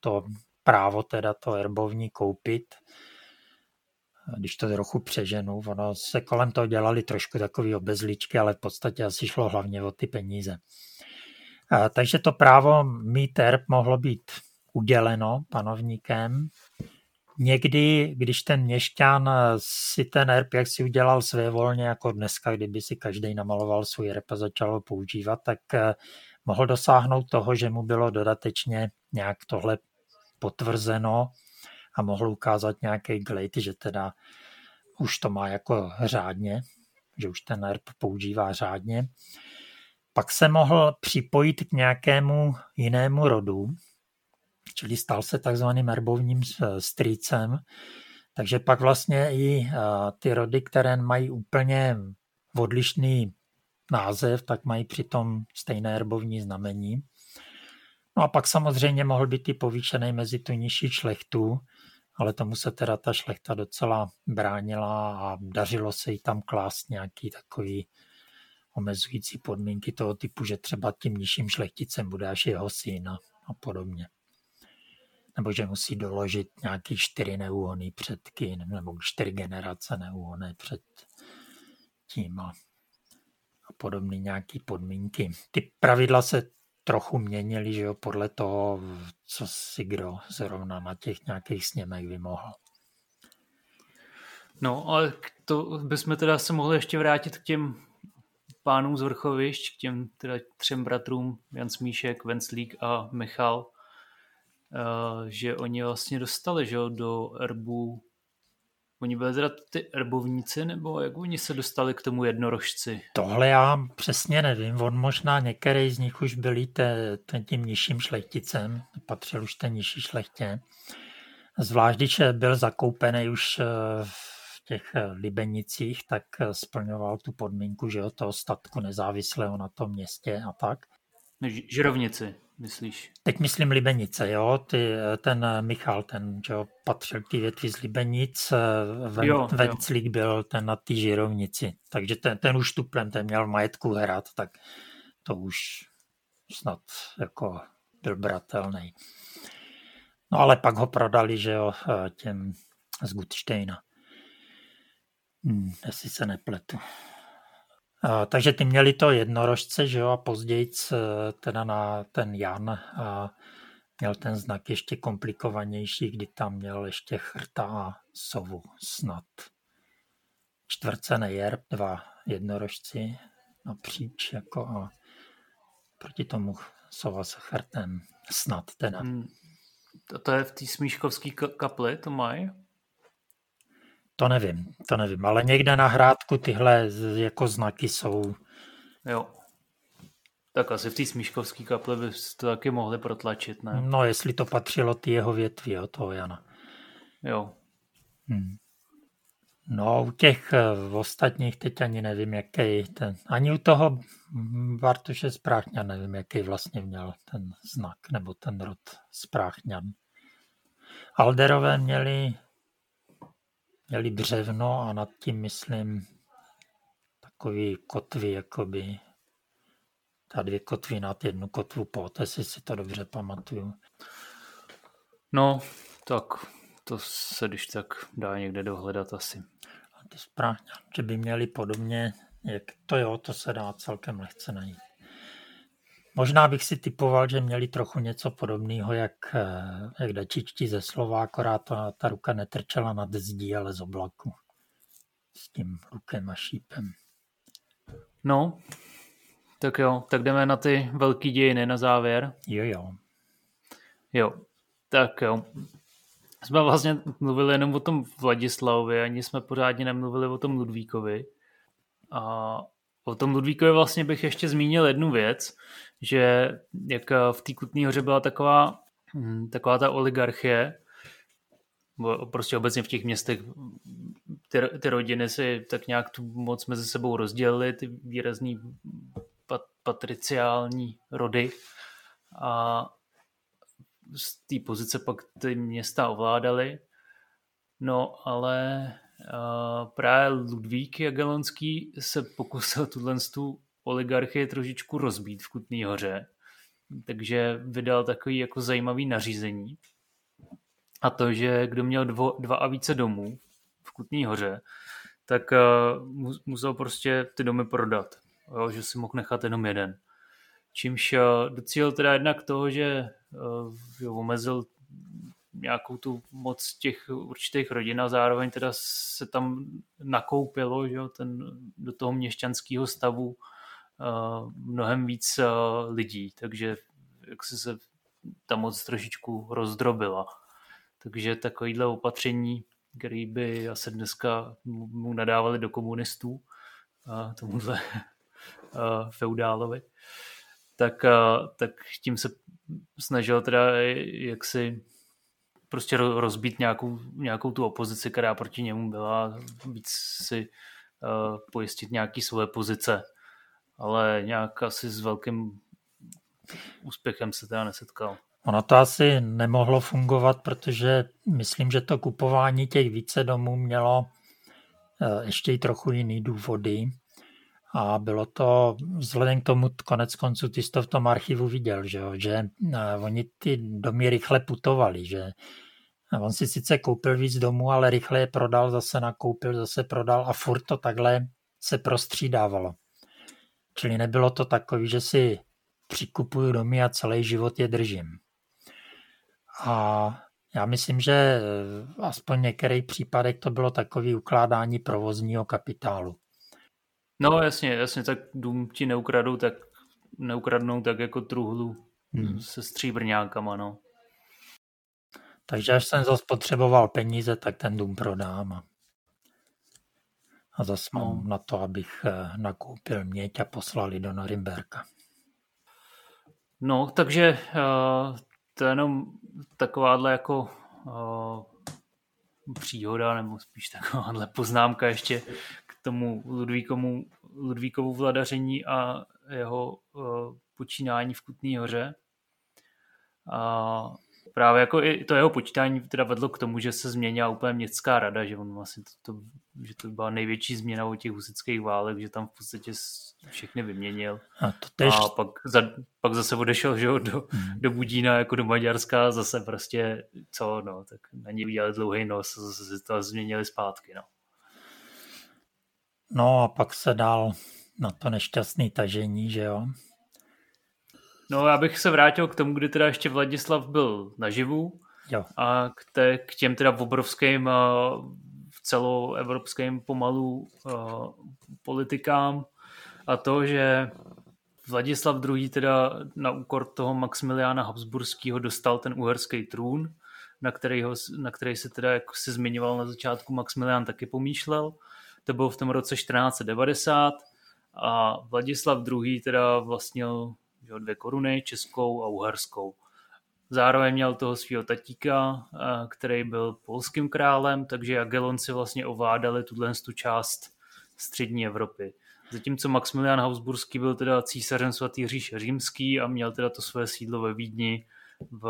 to právo teda to erbovní koupit, když to trochu přeženu, ono se kolem toho dělali trošku takový obezličky, ale v podstatě asi šlo hlavně o ty peníze. Takže to právo mít erb mohlo být uděleno panovníkem. Někdy, když ten měšťan si ten erb, jak si udělal svévolně, jako dneska, kdyby si každý namaloval svůj erb a začal ho používat, tak mohl dosáhnout toho, že mu bylo dodatečně nějak tohle potvrzeno a mohl ukázat nějaký glejt, že teda už to má jako řádně, že už ten erb používá řádně. Pak se mohl připojit k nějakému jinému rodu, čili stal se takzvaným erbovním strýcem, takže pak vlastně i ty rody, které mají úplně odlišný název, tak mají přitom stejné erbovní znamení. No a pak samozřejmě mohl být i povýšený mezi tu nižší šlechtu, ale tomu se teda ta šlechta docela bránila a dařilo se jí tam klást nějaký takový omezující podmínky toho typu, že třeba tím nižším šlechticem bude až jeho syn a, a podobně. Nebo že musí doložit nějaký čtyři neúhonný předky, nebo čtyři generace neúhonné před tím a, a podobné nějaké podmínky. Ty pravidla se trochu měnily, že jo, podle toho, co si kdo zrovna na těch nějakých sněmech vymohl. No, ale to bychom teda se mohli ještě vrátit k těm pánům z Vrchovišť, k těm teda třem bratrům, Jan Smíšek, Venclík a Michal, že oni vlastně dostali, že do erbu, oni byli teda ty erbovníci, nebo jak oni se dostali k tomu jednorožci? Tohle já přesně nevím, on možná některý z nich už byli te, tím nižším šlechticem, patřil už té nižší šlechtě, zvlášť když byl zakoupený už v těch Libenicích, tak splňoval tu podmínku, že od toho statku nezávislého na tom městě a tak. Žirovnici, myslíš? Teď myslím Libenice, jo, ty, ten Michal, ten, jo, patřil k té větvi z Libenic, Ven, jo, Venclík jo. Byl ten na té Žirovnici, takže ten, ten už tuplem, ten měl majetku hrad, tak to už snad jako byl bratelný. No ale pak ho prodali, že jo, těm z Gutštejna, hmm, jestli se nepletu. Takže ty měli to jednorožce, že jo, a později teda na ten Jan a měl ten znak ještě komplikovanější, kdy tam měl ještě chrta a sovu snad. Čtvrcený erb, dva jednorožci napříč, jako a proti tomu sova s chrtem snad teda. Hmm. To, to je v té Smíškovské kapli, to mají? To nevím, to nevím, ale někde na hrádku tyhle jako znaky jsou. Jo, tak asi v té Smíškovské kapli byste to taky mohli protlačit, ne? No, jestli to patřilo ty jeho větví, od toho Jana. Jo. Hmm. No, u těch ostatních teď ani nevím, jaký ten, ani u toho Bartoše z Práchňan nevím, jaký vlastně měl ten znak, nebo ten rod z Práchňan. Alderové měli... Měli břevno a nad tím, myslím, takový kotvy, jakoby, ta dvě kotvy nad jednu kotvu pod, jestli si to dobře pamatuju. No, tak to se když tak dá někde dohledat asi. A ty správně, že by měli podobně, jak to jo, to se dá celkem lehce najít. Možná bych si typoval, že měli trochu něco podobného, jak, jak dačičtí ze slova, akorát ta, ta ruka netrčela nad zdí, ale z oblaku. S tím rukem a šípem. No, tak jo, tak jdeme na ty velký dějiny na závěr. Jo, jo. Jo, tak jo. Jsme vlastně mluvili jenom o tom Vladislavovi, ani jsme pořádně nemluvili o tom Ludvíkovi. A o tom Ludvíkovi vlastně bych ještě zmínil jednu věc, že jak v té Kutné hoře byla taková taková ta oligarchie, prostě obecně v těch městech ty, ty rodiny si tak nějak tu moc mezi sebou rozdělily, ty výrazný pat, patriciální rody, a z té pozice pak ty města ovládaly. No ale uh, právě Ludvík Jagelonský se pokusil tuto oligarchii trošičku rozbít v Kutné Hoře. Takže vydal takový jako zajímavý nařízení. A to, že kdo měl dvo, dva a více domů v Kutné Hoře, tak uh, musel prostě ty domy prodat. Jo, že si mohl nechat jenom jeden. Čímž uh, docílil teda jednak toho, že uh, omezil nějakou tu moc těch určitých rodin a zároveň teda se tam nakoupilo, že jo, ten, do toho měšťanského stavu uh, mnohem víc uh, lidí, takže jak se, se ta moc trošičku rozdrobila. Takže takovýhle opatření, který by asi dneska mu nadávali do komunistů, uh, tomuhle uh, feudálovi, tak, uh, tak tím se snažil teda jaksi prostě rozbít nějakou, nějakou tu opozici, která proti němu byla, víc si uh, pojistit nějaké svoje pozice, ale nějak asi s velkým úspěchem se teda nesetkal. Ono to asi nemohlo fungovat, protože myslím, že to kupování těch více domů mělo uh, ještě i trochu jiný důvody a bylo to vzhledem k tomu, konec konců ty jsi to v tom archivu viděl, že, jo, že uh, oni ty domy rychle putovali, že on si sice koupil víc domů, ale rychle je prodal, zase nakoupil, zase prodal a furt to takhle se prostřídávalo. Čili nebylo to takový, že si přikupuju domy a celý život je držím. A já myslím, že aspoň v některých případech to bylo takové ukládání provozního kapitálu. No jasně, jasně, tak dům ti neukradou, tak neukradnou tak jako truhlu hmm. se stříbrňákama, no. Takže až jsem zase potřeboval peníze, tak ten dům prodám. A, a zase mám hmm. na to, abych nakoupil měď a poslali do Norimberka. No, takže uh, to je jenom takováhle jako uh, příhoda, nebo spíš takováhle poznámka ještě k tomu Ludvíkomu, Ludvíkovu vladaření a jeho uh, počínání v Kutné Hoře. A právě jako i to jeho počítání teda vedlo k tomu, že se změnila úplně městská rada, že on vlastně to, to, že to byla největší změna od těch husitských válek, že tam v podstatě všechny vyměnil. A, to tež... a pak, za, pak zase odešel, že, do, do Budína, jako do Maďarska, zase prostě co, no, tak na ně udělali dlouhý nos a zase se to změnili zpátky, no. No a pak se dal na to nešťastný tažení, že jo. No, já bych se vrátil k tomu, kdy teda ještě Vladislav byl naživu, jo. A k, te, k těm teda obrovským celoevropským pomalu uh, politikám a to, že Vladislav druhý. Teda na úkor toho Maximiliána Habsburského dostal ten uherský trůn, na, kterýho, na který se teda, jak si zmiňoval na začátku, Maximilián taky pomýšlel. To bylo v tom roce čtrnáct set devadesát a Vladislav druhý. Teda vlastnil dvě koruny, českou a uherskou. Zároveň měl toho svého tatíka, který byl polským králem, takže Jagellonci vlastně ovládali tuhle část střední Evropy. Zatímco Maximilián Habsburský byl teda císařem svatý říše římský a měl teda to své sídlo ve Vídni v,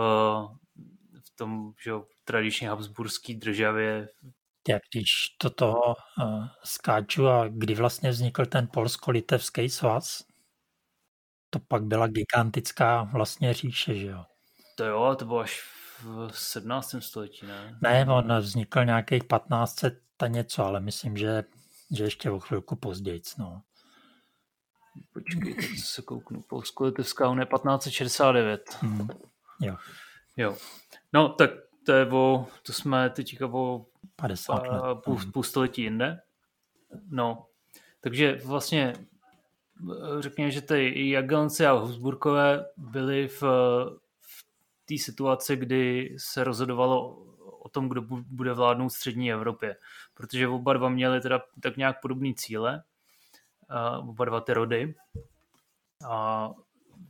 v tom, že tradičně habsburský državě. Jak když to toho uh, skáču a kdy vlastně vznikl ten polsko-litevský svaz? To pak byla gigantická vlastně říše, že jo? To jo, to bylo až v sedmnáctém století, ne? Ne, on vznikl nějakých patnáct set a něco, ale myslím, že, že ještě o chvilku později, no. Počkej, se kouknu. Polsko-litevská unie patnáct set šedesát devět. Mm, jo. Jo. No, tak to je o, to jsme teďka o padesát let. Půl, půl století jinde. No, takže vlastně řekněme, že ty Jagellonci a Habsburkové byli v, v té situaci, kdy se rozhodovalo o tom, kdo bude vládnout střední Evropě, protože oba dva měli teda tak nějak podobné cíle, oba dva ty rody. A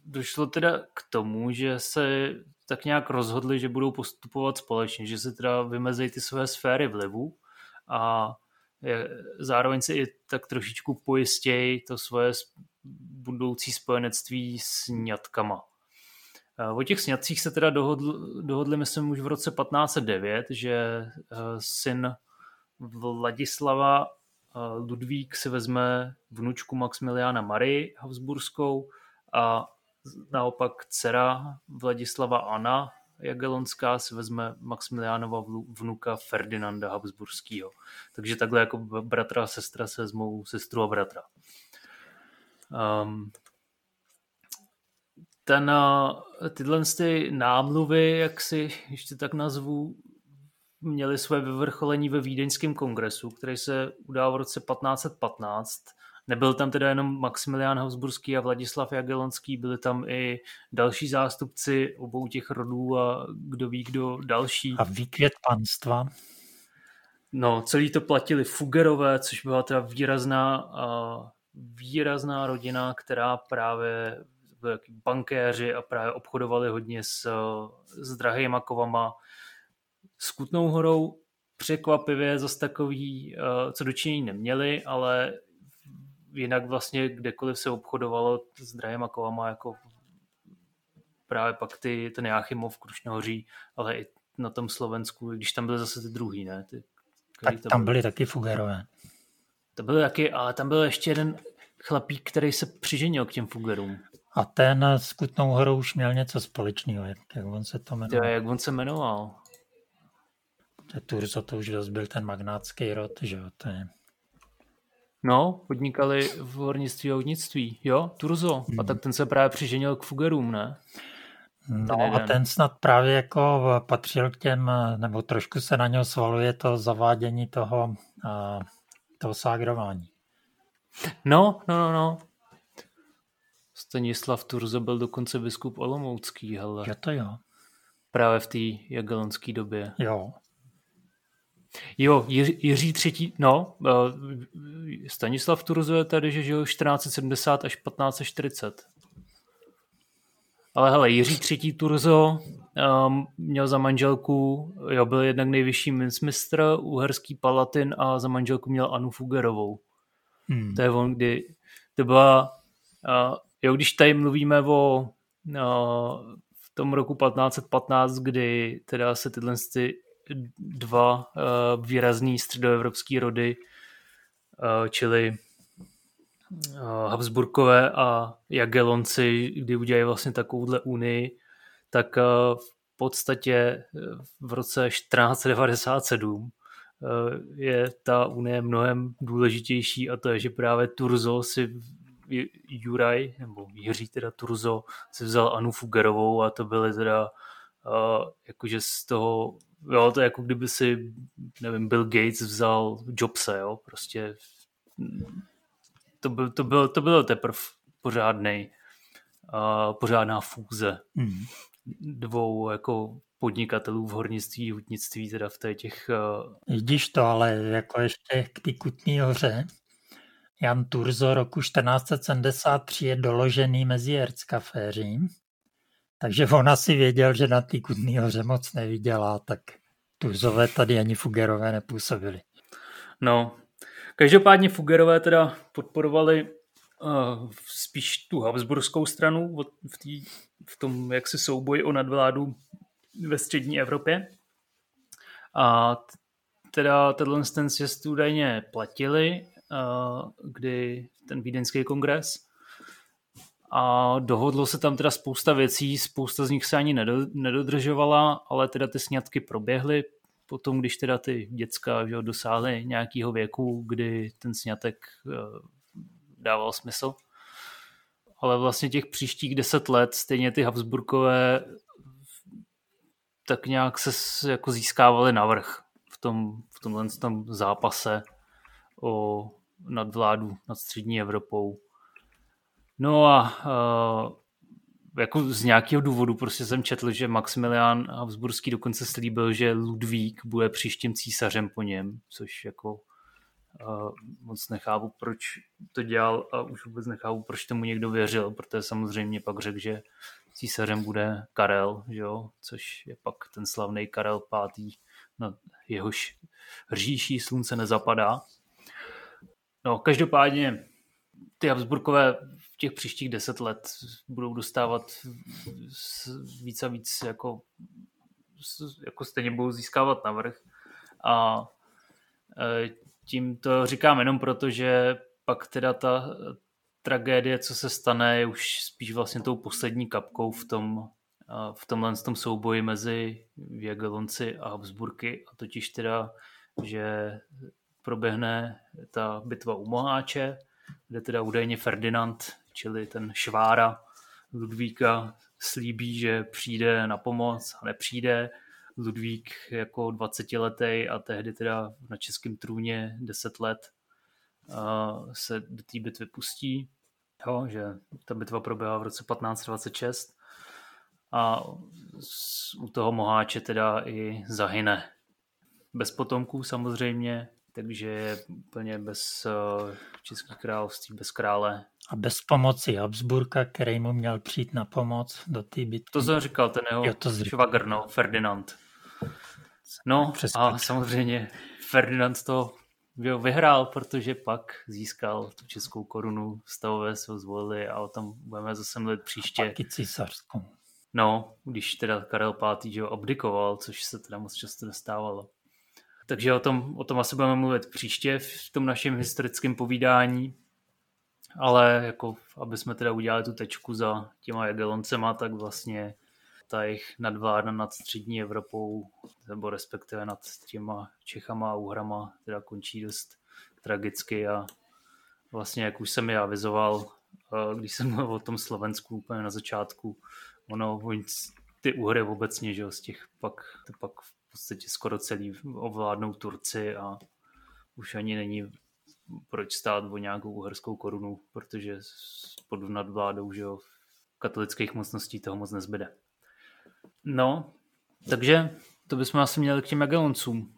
došlo teda k tomu, že se tak nějak rozhodli, že budou postupovat společně, že se teda vymezejí ty své sféry vlivu a zároveň se i tak trošičku pojistějí to svoje budoucí spojenectví s Ňatkama. O těch Sňatcích se teda dohodl, dohodli, myslím, už v roce patnáct set devět, že syn Vladislava Ludvík si vezme vnučku Maxmiliána Marii Habsburskou a naopak dcera Vladislava Anna Jagellonská si vezme Maxmiliánova vnuka Ferdinanda Habsburského. Takže takhle jako bratra a sestra se vezmou sestru a bratra. Um, ten, tyhle ty námluvy, jak si ještě tak nazvu, měly své vyvrcholení ve Vídeňském kongresu, který se udál v roce patnáct set patnáct. Nebyl tam teda jenom Maximilián Habsburský a Vladislav Jagellonský, byli tam i další zástupci obou těch rodů a kdo ví, kdo další. A výkvět panstva. No, celý to platili Fuggerové, což byla teda výrazná, výrazná rodina, která právě byli bankéři a právě obchodovali hodně s, s drahejma kovama. S Kutnou Horou překvapivě zase takový, co dočinění neměli, ale jinak vlastně kdekoliv se obchodovalo s drahýma kovama, jako právě pak ty, ten Jáchymov, Krušné hoří, ale i na tom Slovensku, když tam byly zase ty druhý, ne? Ty, tak tam, tam byly, byly taky Fuggerové. Tam byly taky, ale tam byl ještě jeden chlapík, který se přiženil k těm Fuggerům. A ten s Kutnou Horou už měl něco společného, jak, jak on se to jmenoval. Jo, jak on se jmenoval. Thurzo to už dost byl ten magnátský rod, že jo, to je... No, podnikali v hornictví a hodnictví, jo, Thurzo. Hmm. A tak ten se právě přiženil k Fuggerům, ne? No ten a ten snad právě jako patřil k těm, nebo trošku se na něho svaluje to zavádění toho, toho ságrování. No, no, no, no. Stanislav Thurzo byl dokonce biskup olomoucký, hele. Jo to jo. Právě v té jagellonské době. Jo. Jo, Jiří třetí, no, Stanislav Thurzo je tady, že žil čtrnáct set sedmdesát až patnáct set čtyřicet. Ale hele, Jiří třetí Thurzo um, měl za manželku, jo, byl jednak nejvyšší mincmistr, uherský palatin a za manželku měl Anu Fuggerovou. Hmm. To je on, kdy, to byla, uh, jo, když tady mluvíme o uh, v tom roku patnáct set patnáct, kdy teda se tyhle ty dva uh, výrazný středoevropský rody, uh, čili uh, Habsburkové a Jagellonci, kdy udělají vlastně takovouhle unii, tak uh, v podstatě v roce čtrnáct set devadesát sedm uh, je ta unie mnohem důležitější a to je, že právě Thurzo si Juraj, nebo Jiří teda Thurzo, si vzal Anu Fuggerovou a to byly teda uh, jakože z toho. Jo, to je jako kdyby si, nevím, Bill Gates vzal Jobse, jo, prostě to, by, to, bylo, to bylo teprv pořádnej, uh, pořádná fúze mm-hmm. dvou jako podnikatelů v hornictví, hutnictví, teda v těch... Uh... Vidíš to, ale jako ještě k té Kutné Hoře, Jan Thurzo roku čtrnáct set sedmdesát tři je doložený mezi erckaféřím. Takže ona si věděl, že na té Kutné Hoře moc neviděla, tak Thurzové tady ani Fuggerové nepůsobili. No, každopádně Fuggerové teda podporovali uh, spíš tu habsburskou stranu v, tý, v tom, jak se souboj o nadvládu ve střední Evropě. A teda tenhle ten sjezd údajně platili, uh, kdy ten vídeňský kongres... A dohodlo se tam teda spousta věcí, spousta z nich se ani nedodržovala, ale teda ty sňatky proběhly. Potom, když teda ty děcka že, dosáhly nějakého věku, kdy ten sňatek e, dával smysl. Ale vlastně těch příštích deset let stejně ty Habsburkové tak nějak se jako získávali navrch v, tom, v tomhle tom zápase o nadvládu nad střední Evropou. No a uh, jako z nějakého důvodu prostě jsem četl, že Maximilián Habsburský dokonce slíbil, že Ludvík bude příštím císařem po něm, což jako uh, moc nechápu, proč to dělal a už vůbec nechápu, proč tomu někdo věřil, protože samozřejmě pak řekl, že císařem bude Karel, jo? Což je pak ten slavný Karel Pátý, no, jehož hříší slunce nezapadá. No, každopádně ty Habsburkové v těch příštích deset let budou dostávat víc a víc, jako, jako stejně budou získávat navrch. A tím to říkám jenom proto, že pak teda ta tragédie, co se stane, je už spíš vlastně tou poslední kapkou v tom, v tomhle tom souboji mezi Jagellonci a Habsburky, a totiž teda, že proběhne ta bitva u Moháče, kde teda údajně Ferdinand, čili ten švára Ludvíka, slíbí, že přijde na pomoc a nepřijde. Ludvík jako dvacetiletý a tehdy teda na českém trůně deset let se do té bitvy pustí. Jo, že ta bitva proběhla v roce patnáct dvacet šest a u toho Moháče teda i zahyne. Bez potomků samozřejmě, takže je úplně bez českých království, bez krále. A bez pomoci Habsburka, který mu měl přijít na pomoc do té bitvy. To jsem říkal, ten jeho švagr, no, Ferdinand. No a samozřejmě Ferdinand to vyhrál, protože pak získal tu českou korunu, stavové se ho zvolili a o tom budeme zase mluvit příště. A pak i císařskou. No, když teda Karel Pátý abdikoval, což se teda moc často nestávalo. Takže o tom, o tom asi budeme mluvit příště v tom našem historickém povídání, ale jako, aby jsme teda udělali tu tečku za těma Jagelloncema, tak vlastně ta jejich nadvláda nad střední Evropou, nebo respektive nad těma Čechama a Uhrama, teda končí dost tragicky a vlastně, jak už jsem já avizoval, když jsem mluvil o tom Slovensku úplně na začátku, ono, ty Uhry obecně, že jo, z těch pak, to pak v podstatě skoro celý ovládnou Turci a už ani není proč stát o nějakou uherskou korunu, protože pod nadvládou, že jo, katolických mocností toho moc nezbyde. No, takže to bychom asi měli k těm Jagelloncům.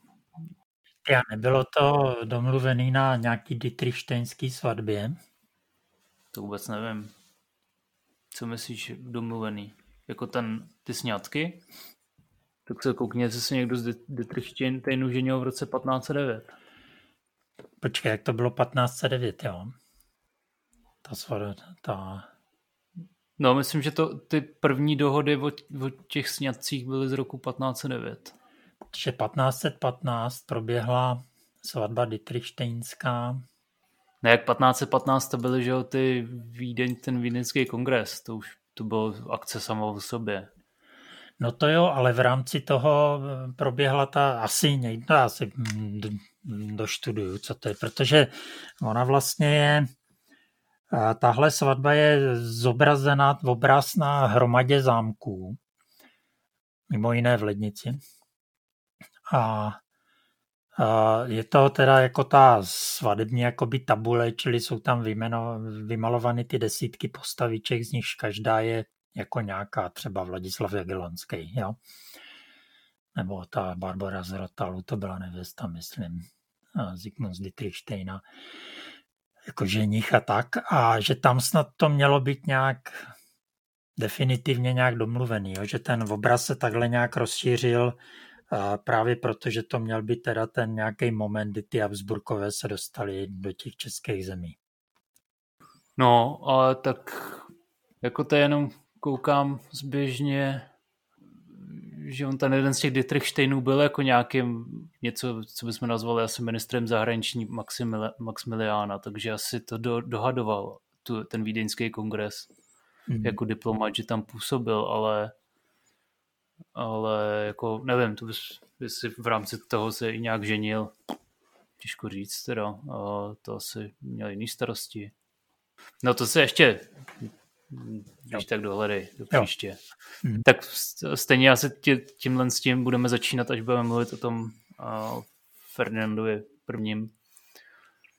Já nebylo to domluvený na nějaký dietrichštejnský svatbě? To vůbec nevím. Co myslíš domluvený? Jako ten, ty sňatky? Tak se koukně, jestli se někdo z Dietrichštejnu ženil v roce patnáct set devět. Počkej, jak to bylo patnáct set devět, jo? Ta svatba, ta... No, myslím, že to, ty první dohody o, o těch sňatcích byly z roku patnáct set devět. Že patnáct set patnáct proběhla svatba dietrichštejnská. Ne, jak patnáct set patnáct to byly, že jo, ty Vídeň, ten vídeňský kongres, to už to bylo akce samo o sobě. No to jo, ale v rámci toho proběhla ta asi někdo, no, asi doštuduju, co to je, protože ona vlastně je... Tahle svatba je zobrazená v obraz na hromadě zámků, mimo jiné v Lednici. A, a je to teda jako ta svadební jakoby tabule, čili jsou tam vyjmeno, vymalovány ty desítky postaviček, z nichž každá je jako nějaká, třeba Vladislav Jagellonský, jo? Nebo ta Barbora z Rotalu, to byla nevěsta, myslím, Zikmund z Dietrichštejna, jako ženich a tak, a že tam snad to mělo být nějak definitivně nějak domluvený, jo? Že ten obraz se takhle nějak rozšířil právě proto, že to měl být teda ten nějaký moment, kdy ty Habsburkové se dostali do těch českých zemí. No, ale tak jako to jenom koukám zběžně, že on ten jeden z těch Dietrichštejnů byl jako nějakým, něco, co bychom nazvali asi ministrem zahraniční Maximil, Maximiliána, takže asi to do, dohadoval tu, ten vídeňský kongres mm-hmm. jako diplomat, že tam působil, ale ale jako nevím, to bys, jestli v rámci toho se i nějak ženil, těžko říct teda, to asi měl jiný starosti. No to se ještě... Když tak dohledej do příště. Mm. Tak stejně asi tě, tímhle s tím budeme začínat, až budeme mluvit o tom o Ferdinandovi prvním.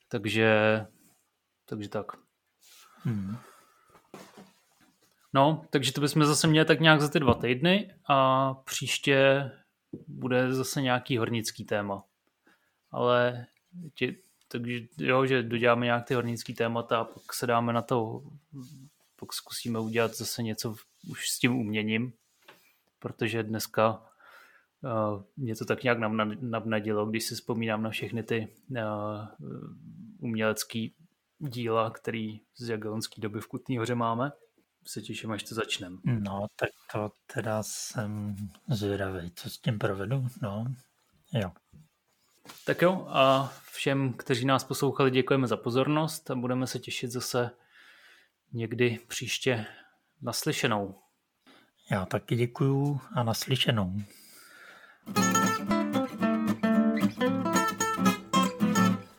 Takže, takže tak. Mm. No, takže to bychom zase měli tak nějak za ty dva týdny a příště bude zase nějaký hornický téma. Ale tě, takže jo, že doděláme nějak ty hornický témata a pak se dáme na to... Pak zkusíme udělat zase něco už s tím uměním, protože dneska uh, mě to tak nějak navnadilo, když si vzpomínám na všechny ty uh, umělecký díla, který z jagellonské doby v Kutný Hoře máme. Se těším, až to začneme. No, tak to teda jsem zvědavý, co s tím provedu, no, jo. Tak jo, a všem, kteří nás poslouchali, děkujeme za pozornost a budeme se těšit zase někdy příště naslyšenou. Já taky děkuju a naslyšenou.